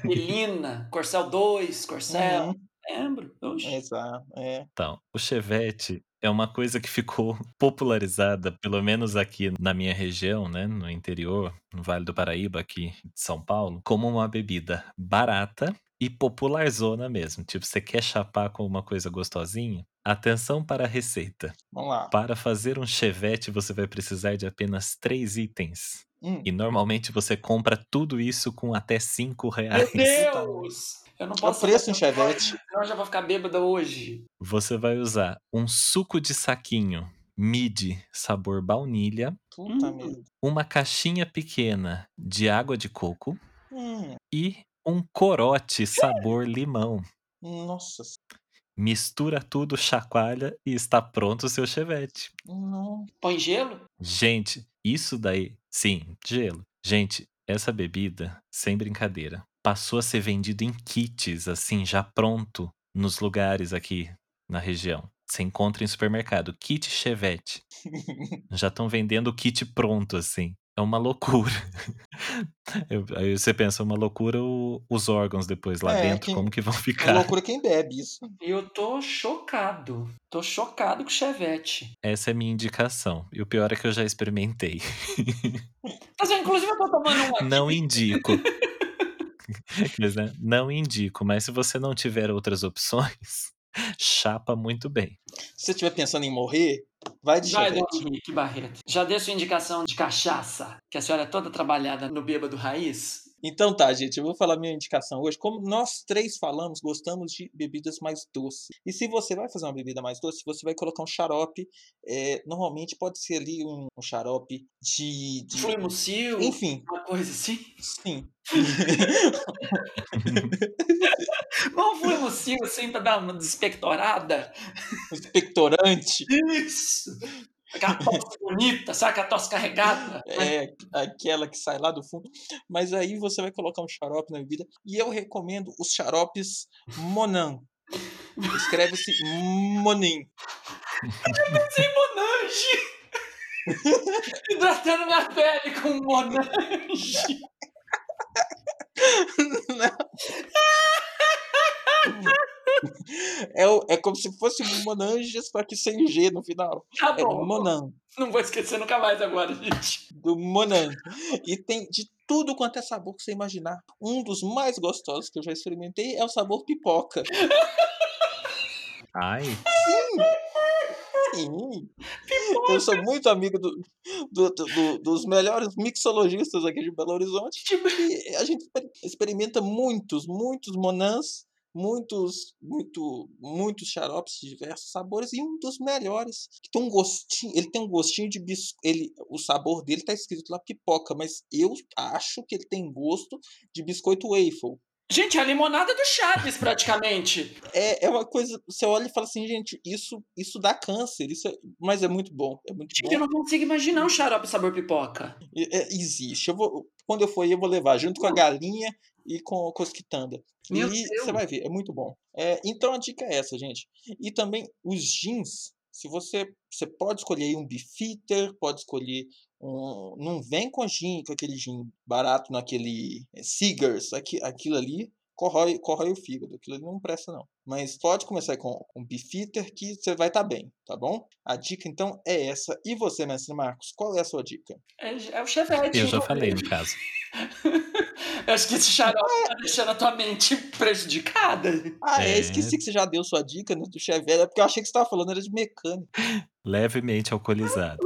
Pelina, Corcel dois, Corcel, uhum. lembro. Oxe. Exato, é. Então, o Chevette é uma coisa que ficou popularizada, pelo menos aqui na minha região, né, no interior, no Vale do Paraíba, aqui de São Paulo, como uma bebida barata e popularzona mesmo. Tipo, você quer chapar com uma coisa gostosinha? Atenção para a receita. Vamos lá. Para fazer um Chevette, você vai precisar de apenas três itens. Hum. E normalmente você compra tudo isso com até cinco reais. Meu Deus! Eu não posso. Eu preço um Chevette. Eu já vou ficar bêbada hoje. Você vai usar um suco de saquinho midi sabor baunilha. Puta hum. merda. Uma caixinha pequena de água de coco. Hum. E um corote sabor limão. Nossa. Mistura tudo, chacoalha e está pronto o seu Chevette. Hum. Põe gelo? Gente, isso daí... Sim, gelo. Gente, essa bebida, sem brincadeira, passou a ser vendido em kits, assim, já pronto, nos lugares aqui na região. Você encontra em supermercado, kit Chevette. Já estão vendendo o kit pronto, assim. É uma loucura. Eu, aí você pensa, uma loucura o, os órgãos depois lá é, dentro, quem, como que vão ficar? É loucura quem bebe isso. Eu tô chocado. Tô chocado com o Chevette. Essa é a minha indicação. E o pior é que eu já experimentei. Mas eu, inclusive, eu tô tomando um aqui. Não indico. Não indico, mas se você não tiver outras opções, chapa muito bem. Se você estiver pensando em morrer, vai de Vai, Chevette. Dona Henrique Barreto. Já dei sua indicação de cachaça, que a senhora é toda trabalhada no bêbado raiz. Então tá, gente, eu vou falar minha indicação hoje. Como nós três falamos, gostamos de bebidas mais doces. E se você vai fazer uma bebida mais doce, você vai colocar um xarope. É, normalmente pode ser ali um, um xarope de... de... Flumucil, enfim, uma coisa assim. Sim. Não foi possível, assim, pra dar uma despectorada. Despectorante. Isso. Aquela tosse bonita, sabe? Aquela tosse carregada. É, aquela que sai lá do fundo. Mas aí você vai colocar um xarope na bebida. E eu recomendo os xaropes Monin. Escreve-se Monin. Eu pensei em Monange. Hidratando minha pele com Monange. É, é como se fosse Monange, só que sem G no final. Tá bom. É Monan. Não vou esquecer nunca mais agora, gente. Do Monan. E tem de tudo quanto é sabor que você imaginar. Um dos mais gostosos que eu já experimentei é o sabor pipoca. Ai. Sim. Sim. Pipoca. Eu sou muito amigo do, do, do, dos melhores mixologistas aqui de Belo Horizonte. E a gente experimenta muitos, muitos Monans, muitos, muito, muitos xaropes de diversos sabores, e um dos melhores, que tem um gostinho, ele tem um gostinho de biscoito, ele, o sabor dele tá escrito lá pipoca, mas eu acho que ele tem gosto de biscoito waffle. Gente, é a limonada do Chaves, praticamente. É, é uma coisa... Você olha e fala assim, gente, isso, isso dá câncer, isso é, mas é muito bom. É muito gente, bom. Eu não consigo imaginar um xarope sabor pipoca. É, é, existe. Eu vou, quando eu for aí, eu vou levar junto com a galinha e com, com as quitandas. Meu e Deus. Você vai ver, é muito bom. É, então, a dica é essa, gente. E também os gins. Se você, você pode escolher um Beefeater, pode escolher um... Não vem com gin, com aquele gin barato naquele é, Seagers, aqui, aquilo ali corrói, corrói o fígado, aquilo ali não presta não. Mas pode começar com um Beefeater que você vai estar tá bem, tá bom? A dica então é essa. E você, mestre Marcos, qual é a sua dica? É, é o Chevette. Eu já falei, no caso. Eu acho que esse xarope é. tá deixando a tua mente prejudicada. Ah, é, é esqueci que você já deu sua dica, né, do Chevette, porque eu achei que você estava falando, era de mecânica. Levemente alcoolizado.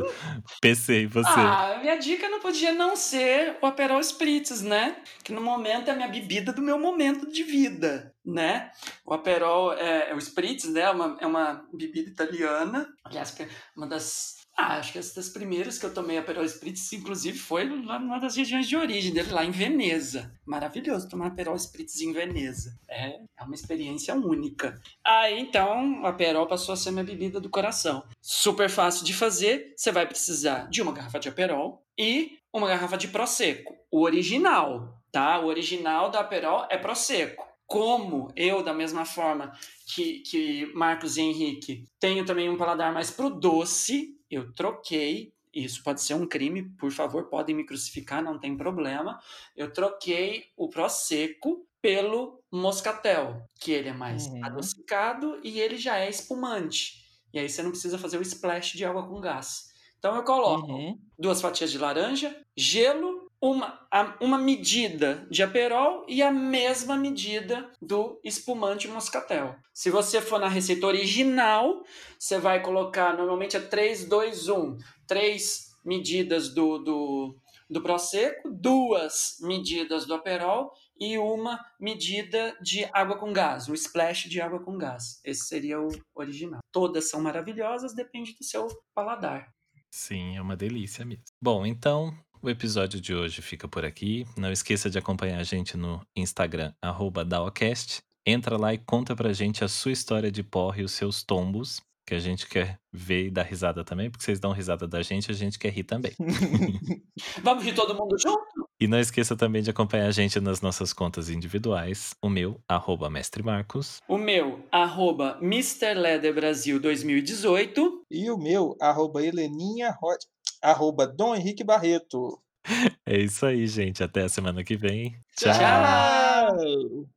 Pensei, você. Ah, minha dica não podia não ser o Aperol Spritz, né? Que no momento é a minha bebida do meu momento de vida, né? O Aperol, é, é o Spritz, né? É uma, é uma bebida italiana. Aliás, uma das... Ah, acho que as das primeiras que eu tomei Aperol Spritz, inclusive, foi lá numa das regiões de origem dele, lá em Veneza. Maravilhoso tomar Aperol Spritz em Veneza. É, é uma experiência única. Aí, então, o Aperol passou a ser minha bebida do coração. Super fácil de fazer. Você vai precisar de uma garrafa de Aperol e uma garrafa de Prosecco. O original, tá? O original da Aperol é Prosecco. Como eu, da mesma forma que, que Marcos e Henrique, tenho também um paladar mais pro doce... Eu troquei, isso pode ser um crime, por favor, podem me crucificar, não tem problema. Eu troquei o Prosecco pelo Moscatel, que ele é mais uhum. adocicado e ele já é espumante. E aí você não precisa fazer o splash de água com gás. Então eu coloco uhum. duas fatias de laranja, gelo, uma, uma medida de Aperol e a mesma medida do espumante Moscatel. Se você for na receita original, você vai colocar, normalmente é três, dois, um. Três medidas do, do, do Prosecco, duas medidas do Aperol e uma medida de água com gás, um splash de água com gás. Esse seria o original. Todas são maravilhosas, depende do seu paladar. Sim, é uma delícia mesmo. Bom, então... O episódio de hoje fica por aqui. Não esqueça de acompanhar a gente no Instagram, arroba DaoCast. Entra lá e conta pra gente a sua história de porra e os seus tombos, que a gente quer ver e dar risada também, porque vocês dão risada da gente, a gente quer rir também. Vamos rir todo mundo junto? E não esqueça também de acompanhar a gente nas nossas contas individuais. O meu, arroba Mestre Marcos. O meu, arroba mister Leder Brasil dois mil e dezoito. E o meu, arroba Heleninha Rocha. Arroba Dom Henrique Barreto. É isso aí, gente. Até a semana que vem. Tchau! Tchau.